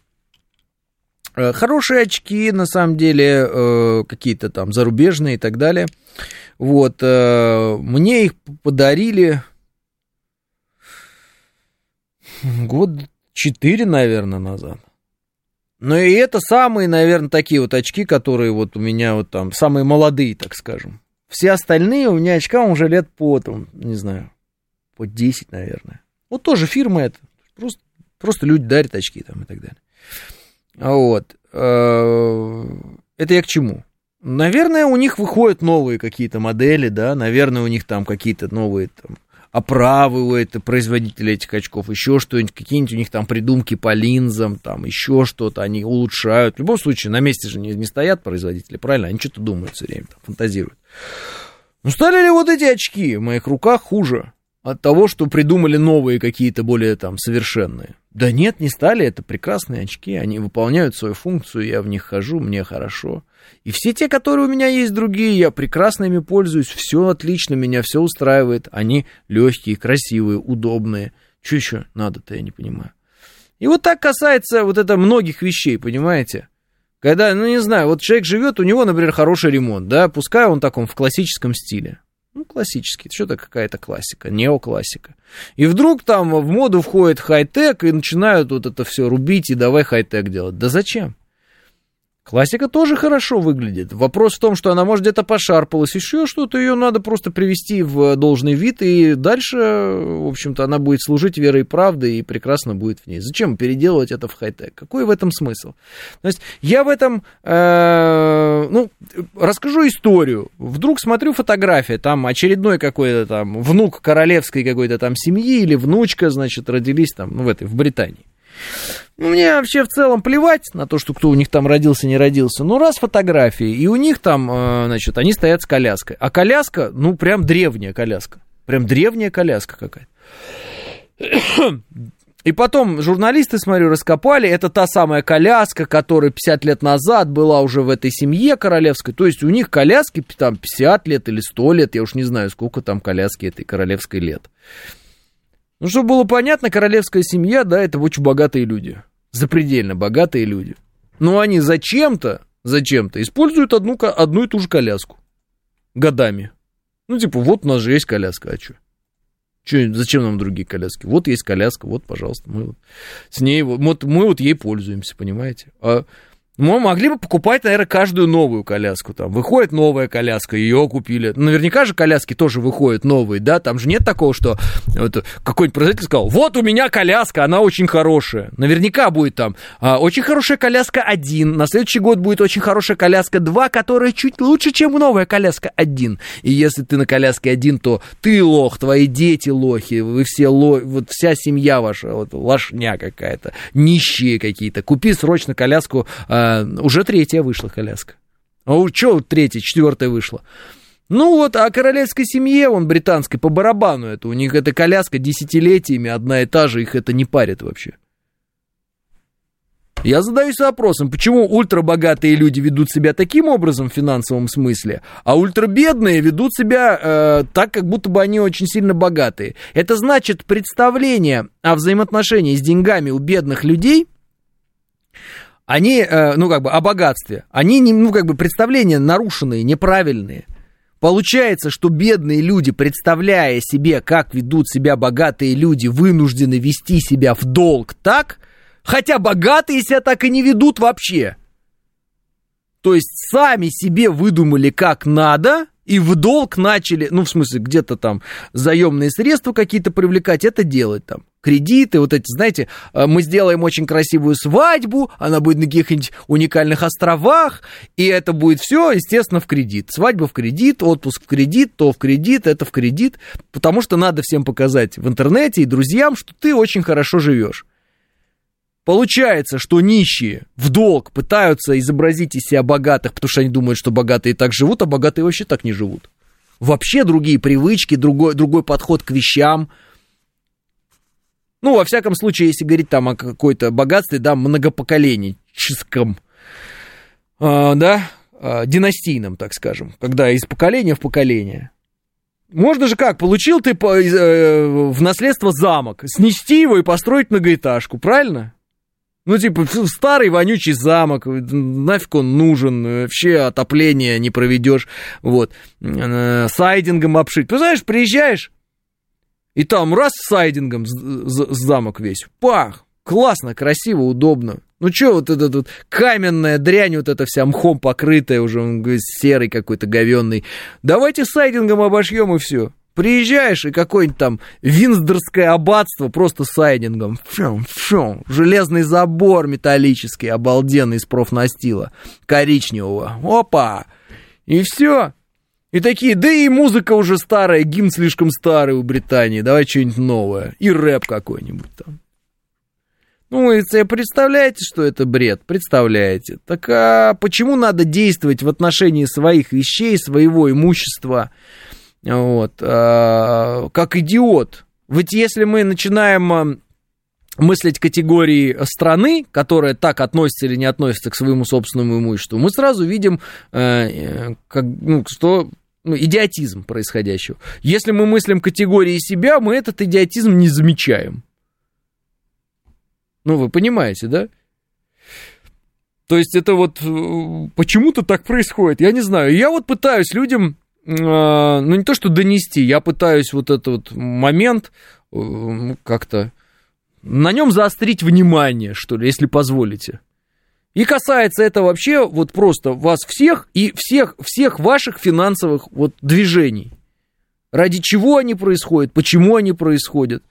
Хорошие очки, на самом деле, какие-то там зарубежные и так далее. Вот, мне их подарили год 4, наверное, назад. Ну, и это самые, наверное, такие вот очки, которые вот у меня вот там, самые молодые, так скажем. Все остальные у меня очка уже лет по, там, не знаю, по 10, наверное. Вот тоже фирма эта, просто люди дарят очки там и так далее. Вот. Это я к чему? Наверное, у них выходят новые какие-то модели, да, наверное, у них там какие-то новые там оправы у этого производителя этих очков, еще что-нибудь, какие-нибудь у них там придумки по линзам, там еще что-то, они улучшают. В любом случае, на месте же не стоят производители, правильно? Они что-то думают все время, там, фантазируют. Ну, стали ли вот эти очки в моих руках хуже от того, что придумали новые какие-то более там совершенные? Да нет, не стали, это прекрасные очки, они выполняют свою функцию, я в них хожу, мне хорошо. И все те, которые у меня есть другие, я прекрасно ими пользуюсь, все отлично, меня все устраивает, они легкие, красивые, удобные. Что еще надо-то, я не понимаю. И вот так касается вот это многих вещей, понимаете? Когда, ну не знаю, вот человек живет, у него, например, хороший ремонт, да, пускай он таком в классическом стиле. Ну, классический, это что-то какая-то классика, неоклассика. И вдруг там в моду входит хай-тек, и начинают вот это все рубить, и давай хай-тек делать. Да зачем? Классика тоже хорошо выглядит. Вопрос в том, что она, может, где-то пошарпалась, еще что-то, ее надо просто привести в должный вид, и дальше, в общем-то, она будет служить верой и правдой, и прекрасно будет в ней. Зачем переделывать это в хай-тек? Какой в этом смысл? То есть я в этом, расскажу историю. Вдруг смотрю фотографию, там очередной какой-то там внук королевской какой-то там семьи или внучка, значит, родились там, в Британии. Мне вообще в целом плевать на то, что кто у них там родился, не родился. Ну, раз фотографии, и у них там, значит, они стоят с коляской. А коляска, ну, прям древняя коляска. Прям древняя коляска какая-то. И потом журналисты, смотрю, раскопали. Это та самая коляска, которая 50 лет назад была уже в этой семье королевской. То есть у них коляски там 50 лет или 100 лет. Я уж не знаю, сколько там коляски этой королевской лет. Ну, чтобы было понятно, королевская семья, да, это очень богатые люди. Запредельно богатые люди. Но они зачем-то используют одну и ту же коляску. Годами. Ну, типа, вот у нас же есть коляска, а что? Зачем нам другие коляски? Вот есть коляска, вот, пожалуйста, мы вот с ней, мы ей пользуемся, понимаете? А мы могли бы покупать, наверное, каждую новую коляску. Там выходит новая коляска, ее купили. Наверняка же коляски тоже выходят новые, да? Там же нет такого, что вот какой-нибудь производитель сказал, вот у меня коляска, она очень хорошая. Наверняка будет там очень хорошая коляска 1, на следующий год будет очень хорошая коляска 2, которая чуть лучше, чем новая коляска 1. И если ты на коляске 1, то ты лох, твои дети лохи, вы все вот вся семья ваша, вот лошня какая-то, нищие какие-то. Купи срочно коляску... Уже 3-я вышла коляска. А что 3-я, 4-я вышла? Ну вот, а королевской семье, он британской, по барабану это. У них эта коляска десятилетиями одна и та же, их это не парит вообще. Я задаюсь вопросом, почему ультрабогатые люди ведут себя таким образом в финансовом смысле, а ультрабедные ведут себя так, как будто бы они очень сильно богатые. Это значит, представление о взаимоотношении с деньгами у бедных людей... Они, о богатстве. Они, представления нарушенные, неправильные. Получается, что бедные люди, представляя себе, как ведут себя богатые люди, вынуждены вести себя в долг так, хотя богатые себя так и не ведут вообще. То есть сами себе выдумали, как надо, и в долг начали, где-то там заемные средства какие-то привлекать, это делать там. Кредиты, вот эти, знаете, мы сделаем очень красивую свадьбу, она будет на каких-нибудь уникальных островах, и это будет все, естественно, в кредит. Свадьба в кредит, отпуск в кредит, то в кредит, это в кредит, потому что надо всем показать в интернете и друзьям, что ты очень хорошо живешь. Получается, что нищие в долг пытаются изобразить из себя богатых, потому что они думают, что богатые так живут, а богатые вообще так не живут. Вообще другие привычки, другой подход к вещам. Ну, во всяком случае, если говорить там о какой-то богатстве, да, многопоколенческом, династийном, так скажем, когда из поколения в поколение. Можно же как, получил ты в наследство замок, снести его и построить многоэтажку, правильно? Ну, типа, старый вонючий замок, нафиг он нужен, вообще отопление не проведешь, вот, сайдингом обшить. Представляешь, приезжаешь, и там раз сайдингом замок весь, пах, классно, красиво, удобно. Ну, что вот эта вот каменная дрянь, вот эта вся мхом покрытая уже, он говорит, серый какой-то говёный. Давайте сайдингом обошьем и все. Приезжаешь, и какое-нибудь там виндзорское аббатство просто сайдингом. Фу. Железный забор металлический, обалденный, из профнастила, коричневого. Опа! И все. И такие, да и музыка уже старая, гимн слишком старый у Британии, давай что-нибудь новое. И рэп какой-нибудь там. Ну, вы себе представляете, что это бред? Представляете. Так а почему надо действовать в отношении своих вещей, своего имущества? Вот, как идиот. Ведь если мы начинаем мыслить категории страны, которая так относится или не относится к своему собственному имуществу, мы сразу видим, что идиотизм происходящего. Если мы мыслим категории себя, мы этот идиотизм не замечаем. Ну, вы понимаете, да? То есть это вот почему-то так происходит, я не знаю. Я вот пытаюсь людям... Ну, не то, что донести, я пытаюсь вот этот вот момент как-то на нем заострить внимание, что ли, если позволите. И касается это вообще вот просто вас всех и всех ваших финансовых вот движений. Ради чего они происходят, почему они происходят.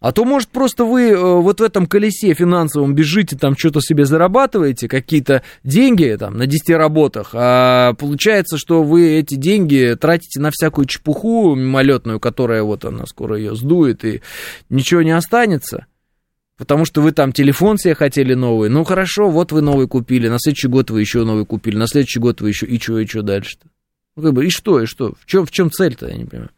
А то, может, просто вы вот в этом колесе финансовом бежите, там что-то себе зарабатываете, какие-то деньги там на 10 работах, а получается, что вы эти деньги тратите на всякую чепуху мимолетную, которая вот она скоро ее сдует, и ничего не останется, потому что вы там телефон себе хотели новый, ну хорошо, вот вы новый купили, на следующий год вы еще новый купили, на следующий год вы еще, и что дальше-то? Ну, как бы, и что? В чем цель-то, я не понимаю.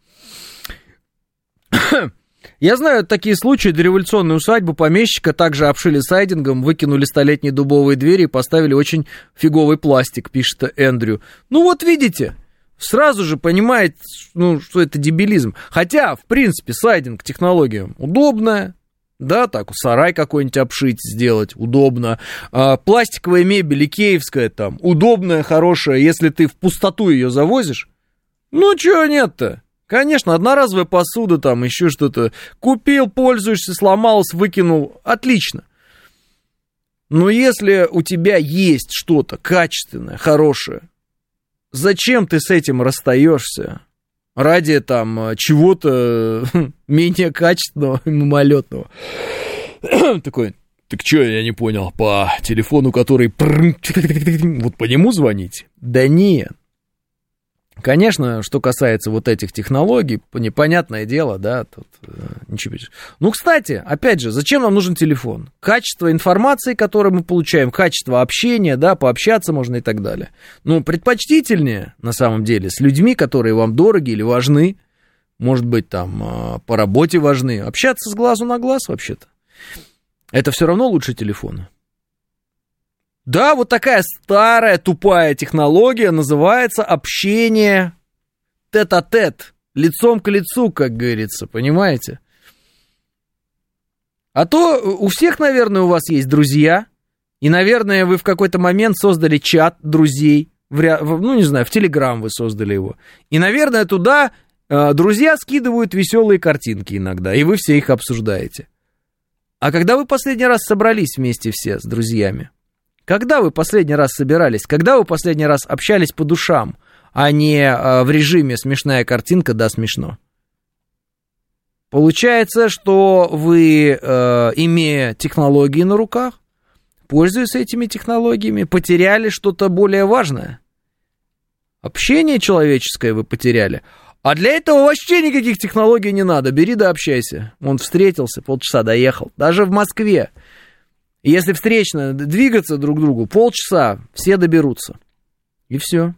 Я знаю такие случаи: дореволюционную усадьбу помещика также обшили сайдингом, выкинули столетние дубовые двери и поставили очень фиговый пластик, пишет Эндрю. Ну вот видите, сразу же понимаете, ну, что это дебилизм. Хотя, в принципе, сайдинг технология удобная, да, так, сарай какой-нибудь обшить, сделать удобно. Пластиковая мебель икеевская там, удобная, хорошая, если ты в пустоту ее завозишь. Ну чего нет-то? Конечно, одноразовая посуда, там еще что-то. Купил, пользуешься, сломалось, выкинул. Отлично. Но если у тебя есть что-то качественное, хорошее, зачем ты с этим расстаешься? Ради там чего-то менее качественного и мимолетного. Такой, так что, я не понял, по телефону, который... Вот по нему звонить? Да нет. Конечно, что касается вот этих технологий, непонятное дело, да, тут ничего. Ну, кстати, опять же, зачем нам нужен телефон? Качество информации, которую мы получаем, качество общения, да, пообщаться можно и так далее. Ну, предпочтительнее, на самом деле, с людьми, которые вам дороги или важны, может быть, там, по работе важны, общаться с глазу на глаз вообще-то. Это все равно лучше телефона. Да, вот такая старая тупая технология называется общение тет-а-тет, лицом к лицу, как говорится, понимаете? А то у всех, наверное, у вас есть друзья, и, наверное, вы в какой-то момент создали чат друзей, ну, не знаю, в Телеграм вы создали его, и, наверное, туда друзья скидывают веселые картинки иногда, и вы все их обсуждаете. А когда вы последний раз собрались вместе все с друзьями? Когда вы последний раз собирались? Когда вы последний раз общались по душам, а не в режиме смешная картинка, да, смешно? Получается, что вы, имея технологии на руках, пользуясь этими технологиями, потеряли что-то более важное. Общение человеческое вы потеряли. А для этого вообще никаких технологий не надо. Бери да общайся. Он встретился, полчаса доехал. Даже в Москве. Если встречно двигаться друг к другу, полчаса все доберутся. И все.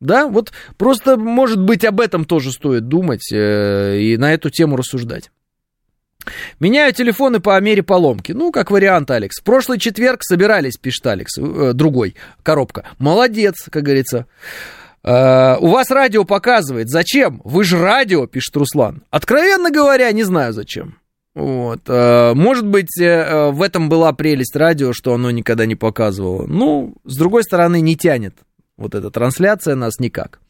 Да, вот просто, может быть, об этом тоже стоит думать и на эту тему рассуждать. Меняю телефоны по мере поломки. Ну, как вариант, Алекс. В прошлый четверг собирались, пишет Алекс. Другой, коробка. Молодец, как говорится. У вас радио показывает. Зачем? Вы же радио, пишет Руслан. Откровенно говоря, не знаю зачем. Вот. Может быть, в этом была прелесть радио, что оно никогда не показывало. Ну, с другой стороны, не тянет вот эта трансляция нас никак.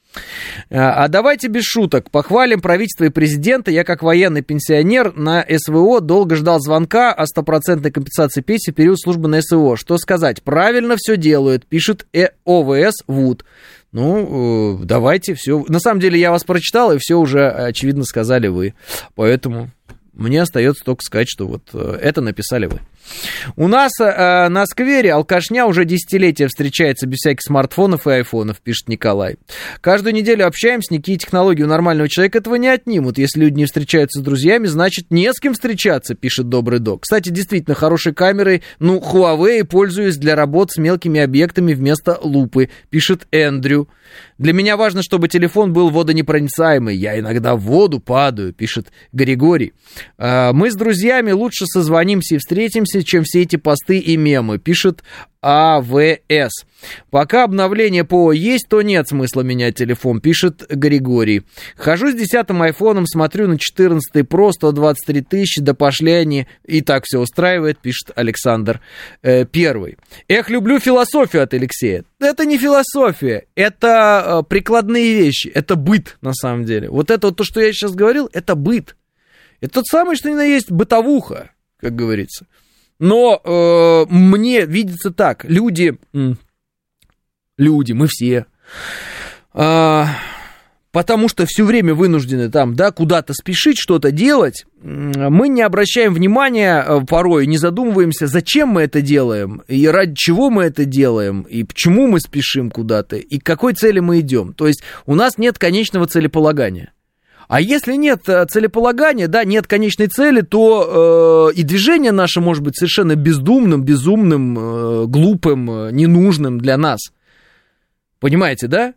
А давайте без шуток. Похвалим правительство и президента. Я, как военный пенсионер на СВО, долго ждал звонка о 100% компенсации пенсии в период службы на СВО. Что сказать? Правильно все делают, пишет ОВС ВУД. Ну, давайте все. На самом деле, я вас прочитал, и все уже, очевидно, сказали вы. Поэтому мне остается только сказать, что вот это написали вы. У нас на сквере алкашня уже десятилетия встречается без всяких смартфонов и айфонов, пишет Николай. Каждую неделю общаемся, никакие технологии у нормального человека этого не отнимут. Если люди не встречаются с друзьями, значит, не с кем встречаться, пишет Добрый Док. Кстати, действительно, хорошей камерой, ну, Huawei пользуюсь для работ с мелкими объектами вместо лупы, пишет Эндрю. Для меня важно, чтобы телефон был водонепроницаемый. Я иногда в воду падаю, пишет Григорий. Мы с друзьями лучше созвонимся и встретимся, чем все эти посты и мемы, пишет АВС. Пока обновление ПО есть, то нет смысла менять телефон, пишет Григорий. Хожу с 10-м айфоном, смотрю на 14-й Pro, 123 тысячи, да пошли они, и так все устраивает, пишет Александр Первый. Эх, люблю философию от Алексея. Это не философия, это прикладные вещи, это быт на самом деле. Вот это вот то, что я сейчас говорил, это быт. Это тот самый, что ни на есть бытовуха, как говорится. Но мне видится так, люди, мы все, потому что все время вынуждены там, да, куда-то спешить, что-то делать, мы не обращаем внимания порой, не задумываемся, зачем мы это делаем, и ради чего мы это делаем, и почему мы спешим куда-то, и к какой цели мы идем. То есть у нас нет конечного целеполагания. А если нет целеполагания, да, нет конечной цели, то и движение наше может быть совершенно бездумным, глупым, ненужным для нас. Понимаете, да?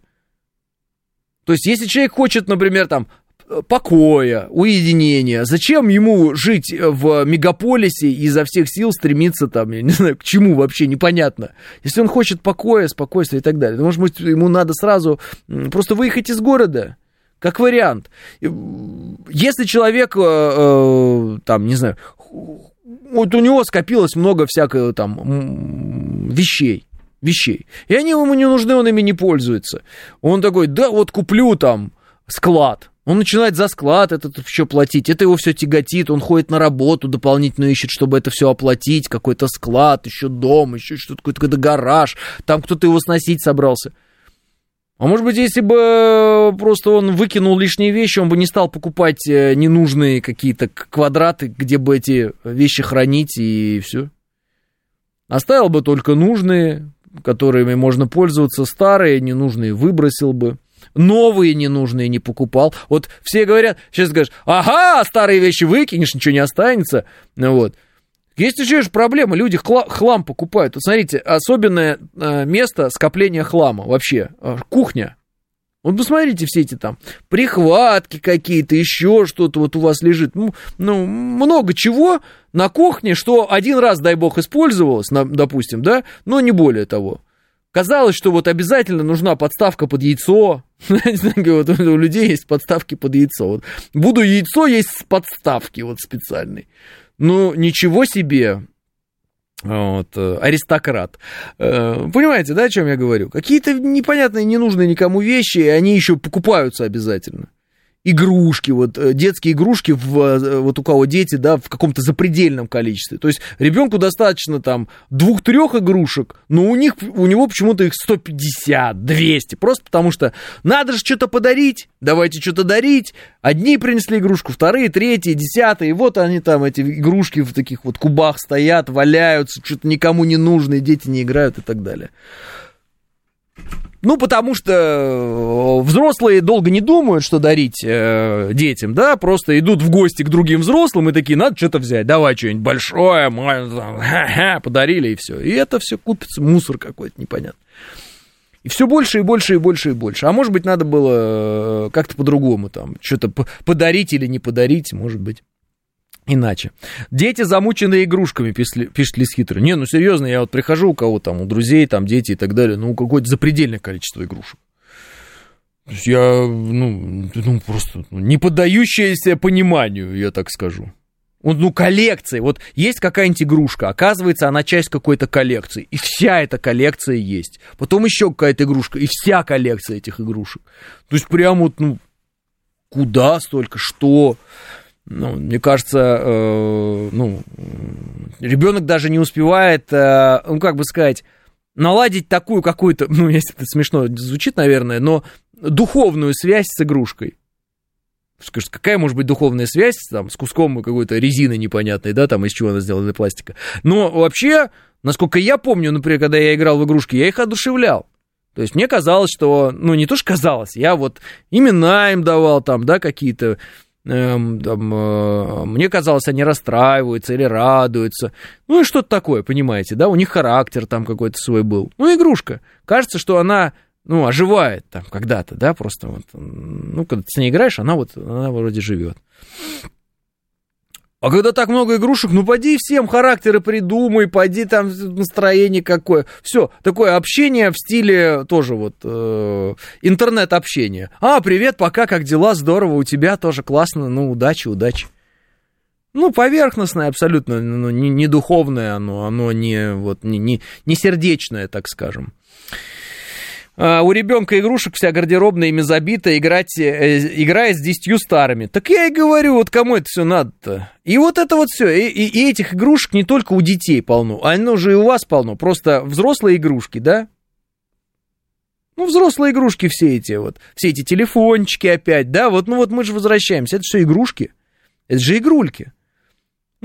То есть, если человек хочет, например, там, покоя, уединения, зачем ему жить в мегаполисе и изо всех сил стремиться, там, я не знаю, к чему вообще, непонятно. Если он хочет покоя, спокойствия и так далее, то, может быть, ему надо сразу просто выехать из города. Как вариант. Если человек, там, не знаю, вот у него скопилось много всякого там вещей, и они ему не нужны, он ими не пользуется. Он такой, да, вот куплю там склад. Он начинает за склад этот еще платить, это его все тяготит, он ходит на работу дополнительно ищет, чтобы это все оплатить, какой-то склад, еще дом, еще что-то, какой-то гараж, там кто-то его сносить собрался. А может быть, если бы просто он выкинул лишние вещи, он бы не стал покупать ненужные какие-то квадраты, где бы эти вещи хранить, и все. Оставил бы только нужные, которыми можно пользоваться, старые ненужные выбросил бы, новые ненужные не покупал. Вот все говорят, сейчас скажешь, ага, старые вещи выкинешь, ничего не останется, вот. Есть еще же проблема, люди хлам покупают. Вот смотрите, особенное место скопления хлама вообще, кухня. Вот посмотрите все эти там прихватки какие-то, еще что-то вот у вас лежит. Ну, много чего на кухне, что один раз, дай бог, использовалось, допустим, да, но не более того. Казалось, что вот обязательно нужна подставка под яйцо. Вот у людей есть подставки под яйцо. Вот. Буду яйцо есть с подставки вот специальной. Ну, ничего себе, вот, аристократ. Понимаете, да, о чем я говорю? Какие-то непонятные, ненужные никому вещи, и они еще покупаются обязательно. Игрушки, вот, детские игрушки, вот у кого дети, да, в каком-то запредельном количестве. То есть ребенку достаточно там 2-3 игрушек, но у него почему-то их 150, 200. Просто потому что надо же что-то подарить, давайте что-то дарить. Одни принесли игрушку, вторые, третьи, десятые. И вот они там, эти игрушки в таких вот кубах стоят, валяются, что-то никому не нужно, и дети не играют и так далее. Ну, потому что взрослые долго не думают, что дарить детям, да, просто идут в гости к другим взрослым и такие, надо что-то взять, давай что-нибудь большое, подарили, и все. И это все купится, мусор какой-то непонятный. И все больше, и больше, и больше, и больше. А может быть, надо было как-то по-другому там что-то подарить или не подарить, может быть. Иначе. Дети замучены игрушками, пишет Лисхитрый. Не, ну серьезно, я вот прихожу у кого там, у друзей, там дети и так далее, ну какое-то запредельное количество игрушек. То есть я, просто не поддающееся пониманию, я так скажу. Ну, коллекции. Вот есть какая-нибудь игрушка, оказывается, она часть какой-то коллекции. И вся эта коллекция есть. Потом еще какая-то игрушка, и вся коллекция этих игрушек. То есть прям вот, ну, куда столько, что... Ну, мне кажется, ребенок даже не успевает, наладить такую какую-то, ну, если это смешно звучит, наверное, но духовную связь с игрушкой. Скажешь, какая может быть духовная связь там, с куском какой-то резины непонятной, да, там, из чего она сделана, из пластика. Но вообще, насколько я помню, например, когда я играл в игрушки, я их одушевлял. То есть мне казалось, что, ну, не то что казалось, я вот имена им давал там, да, какие-то, мне казалось, они расстраиваются или радуются. Ну, и что-то такое, понимаете, да, у них характер там какой-то свой был. Ну, игрушка. Кажется, что она... Ну, оживает там когда-то, да, просто вот, ну, когда ты с ней играешь, она вроде живет. А когда так много игрушек, ну, поди всем характеры придумай, поди там настроение какое. Все, такое общение в стиле тоже вот интернет-общение. А, привет, пока, как дела, здорово, у тебя тоже классно, ну, удачи. Ну, поверхностное абсолютно, ну, не духовное оно не сердечное, так скажем. У ребенка игрушек вся гардеробная ими забита, играя с 10 старыми. Так я и говорю, вот кому это все надо-то? И вот это вот все. И этих игрушек не только у детей полно, оно же и у вас полно. Просто взрослые игрушки, да? Ну, взрослые игрушки все эти телефончики опять, да? Вот мы же возвращаемся. Это все игрушки. Это же игрульки.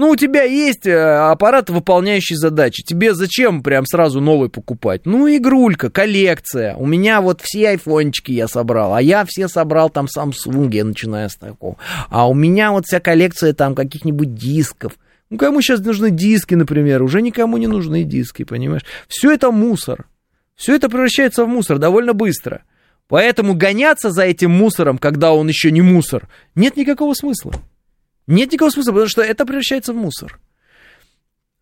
Ну, у тебя есть аппарат, выполняющий задачи. Тебе зачем прям сразу новый покупать? Ну, игрулька, коллекция. У меня вот все айфончики я собрал, а я все собрал там Самсунги, начиная с такого. А у меня вот вся коллекция там каких-нибудь дисков. Ну, кому сейчас нужны диски, например? Уже никому не нужны диски, понимаешь? Все это мусор. Все это превращается в мусор довольно быстро. Поэтому гоняться за этим мусором, когда он еще не мусор, нет никакого смысла. Нет никакого смысла, потому что это превращается в мусор.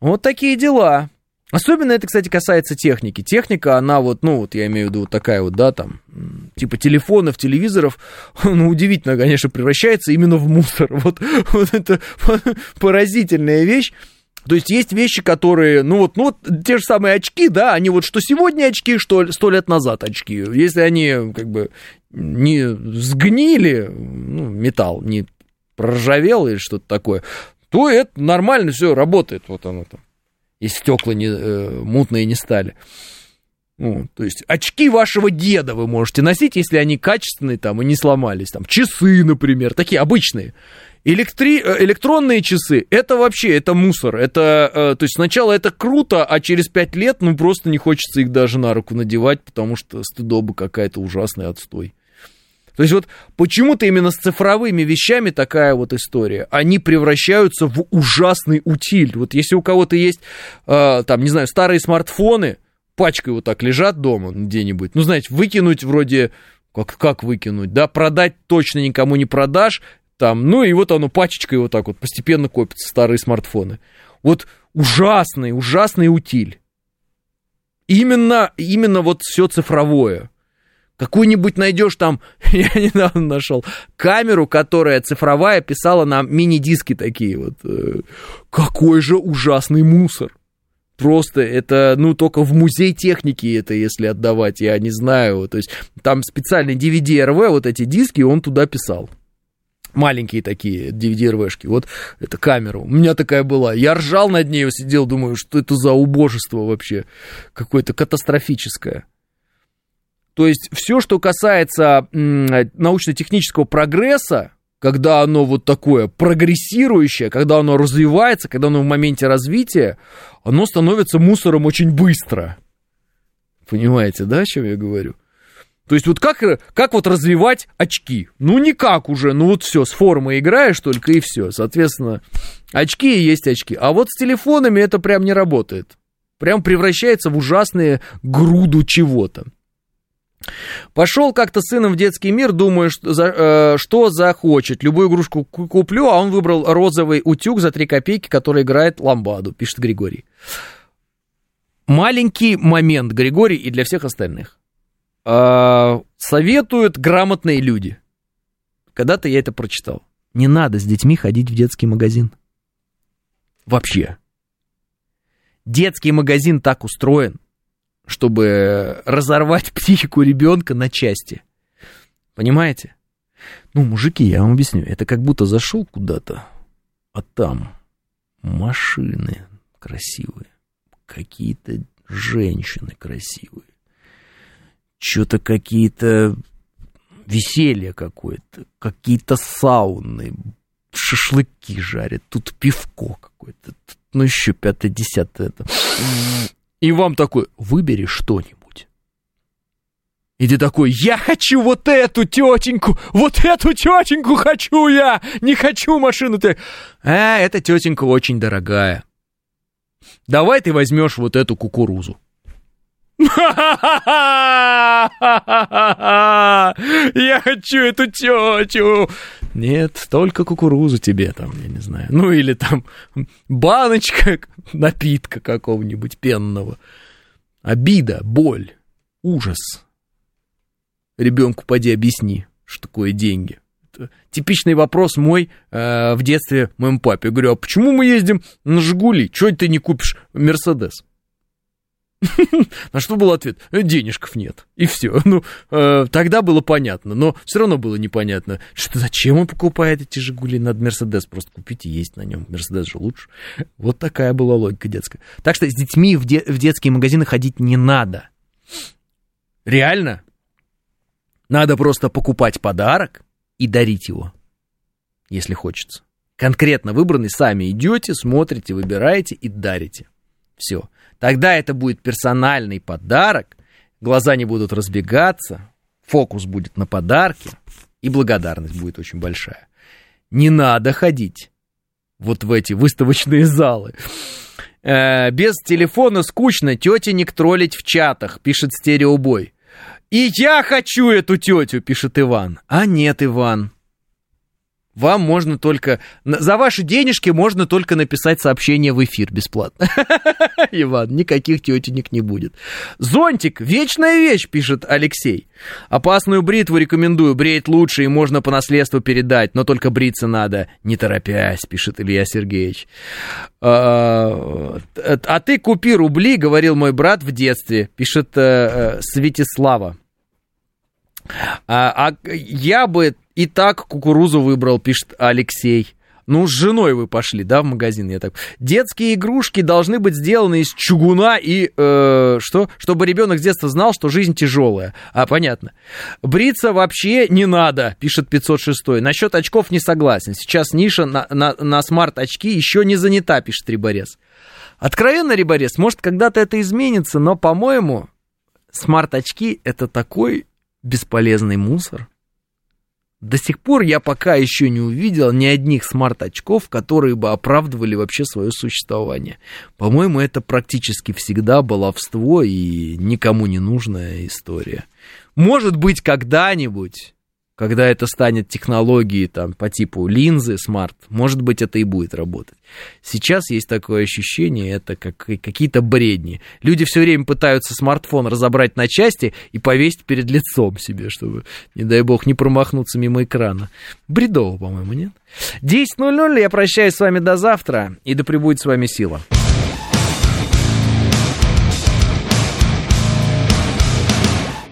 Вот такие дела. Особенно это, кстати, касается техники. Техника, она я имею в виду, такая вот, да, там, типа телефонов, телевизоров, ну, удивительно, конечно, превращается именно в мусор. Вот это поразительная вещь. То есть есть вещи, которые, те же самые очки, да, они вот что сегодня очки, что 100 лет назад очки. Если они, как бы, не сгнили, металл не проржавел или что-то такое, то это нормально все работает. Вот оно там. И стекла мутные не стали. Ну, то есть очки вашего деда вы можете носить, если они качественные там и не сломались. Там, часы, например, такие обычные. Электронные часы, это вообще, это мусор. То есть сначала это круто, а через 5 лет, просто не хочется их даже на руку надевать, потому что стыдоба какая-то ужасная, отстой. То есть вот почему-то именно с цифровыми вещами такая вот история. Они превращаются в ужасный утиль. Вот если у кого-то есть, старые смартфоны, пачкой вот так лежат дома где-нибудь, выкинуть вроде... Как выкинуть, да? Продать точно никому не продашь. Там, и вот оно пачечкой вот так вот постепенно копятся старые смартфоны. Вот ужасный утиль. Именно вот все цифровое. Какую-нибудь найдешь там, я недавно нашел, камеру, которая цифровая, писала на мини-диски такие вот. Какой же ужасный мусор. Просто это, только в музей техники это, если отдавать, я не знаю. То есть там специальный DVD-RV, вот эти диски, он туда писал. Маленькие такие DVD-RV-шки. Вот эта камера. У меня такая была. Я ржал над ней, сидел, думаю, что это за убожество вообще. Какое-то катастрофическое. То есть все, что касается научно-технического прогресса, когда оно вот такое прогрессирующее, когда оно развивается, когда оно в моменте развития, оно становится мусором очень быстро. Понимаете, да, о чем я говорю? То есть вот как вот развивать очки? Ну, никак уже, все, с формой играешь только и все. Соответственно, очки и есть очки. А вот с телефонами это прям не работает. Прям превращается в ужасную груду чего-то. Пошел как-то с сыном в детский мир, думаю, что захочет. Любую игрушку куплю, а он выбрал розовый утюг за 3 копейки, который играет ламбаду, пишет Григорий. Маленький момент, Григорий, и для всех остальных. Советуют грамотные люди. Когда-то я это прочитал. Не надо с детьми ходить в детский магазин. вообще. Детский магазин так устроен, чтобы разорвать психику ребенка на части. Понимаете? Ну, мужики, я вам объясню. Это как будто зашел куда-то, а там машины красивые, какие-то женщины красивые, что-то какие-то веселье какое-то, какие-то сауны, шашлыки жарят, тут пивко какое-то, тут, ну, еще пятое-десятое. И вам такой, выбери что-нибудь. И ты такой, я хочу вот эту тетеньку хочу я, не хочу машину. Ты, эта тетенька очень дорогая. Давай ты возьмешь вот эту кукурузу. Я хочу эту тетю. Нет, только кукурузу тебе там, я не знаю. Ну или там баночка напитка какого-нибудь пенного. Обида, боль, ужас. Ребенку поди объясни, что такое деньги. Типичный вопрос мой в детстве моему папе. Я говорю, а почему мы ездим на «Жигули»? Чего ты не купишь «Мерседес»? На что был ответ? Денежков нет. И все. Ну, тогда было понятно, но все равно было непонятно, что зачем он покупает эти «Жигули», надо «Мерседес» просто купить и ездить на нем. «Мерседес» же лучше. Вот такая была логика детская. Так что с детьми в детские магазины ходить не надо. Реально. Надо просто покупать подарок и дарить его, если хочется. Конкретно выбранный, сами идете, смотрите, выбираете и дарите. Все. Тогда это будет персональный подарок, глаза не будут разбегаться, фокус будет на подарке, и благодарность будет очень большая. Не надо ходить вот в эти выставочные залы. Без телефона скучно, тетенек троллить в чатах, пишет Стереобой. И я хочу эту тетю, пишет Иван. А нет, Иван. Вам можно только... За ваши денежки можно только написать сообщение в эфир бесплатно. Иван, никаких тетенек не будет. Зонтик, вечная вещь, пишет Алексей. Опасную бритву рекомендую. Бреет лучше и можно по наследству передать. Но только бриться надо, не торопясь, пишет Илья Сергеевич. А ты купи рубли, говорил мой брат в детстве, пишет Святислава. А я бы... И так кукурузу выбрал, пишет Алексей. Ну, с женой вы пошли, да, в магазин, я так... Детские игрушки должны быть сделаны из чугуна и... что? Чтобы ребенок с детства знал, что жизнь тяжелая. А, понятно. Бриться вообще не надо, пишет 506. Насчет очков не согласен. Сейчас ниша на смарт-очки еще не занята, пишет Риборез. Откровенно, Риборез, может, когда-то это изменится, но, по-моему, смарт-очки — это такой бесполезный мусор. До сих пор я пока еще не увидел ни одних смарт-очков, которые бы оправдывали вообще свое существование. По-моему, это практически всегда баловство и никому не нужная история. Может быть, когда-нибудь, когда это станет технологией там, по типу линзы, смарт, может быть, это и будет работать. Сейчас есть такое ощущение, это как какие-то бредни. Люди все время пытаются смартфон разобрать на части и повесить перед лицом себе, чтобы, не дай бог, не промахнуться мимо экрана. Бредово, по-моему, нет? 10:00, я прощаюсь с вами до завтра, и да пребудет с вами сила.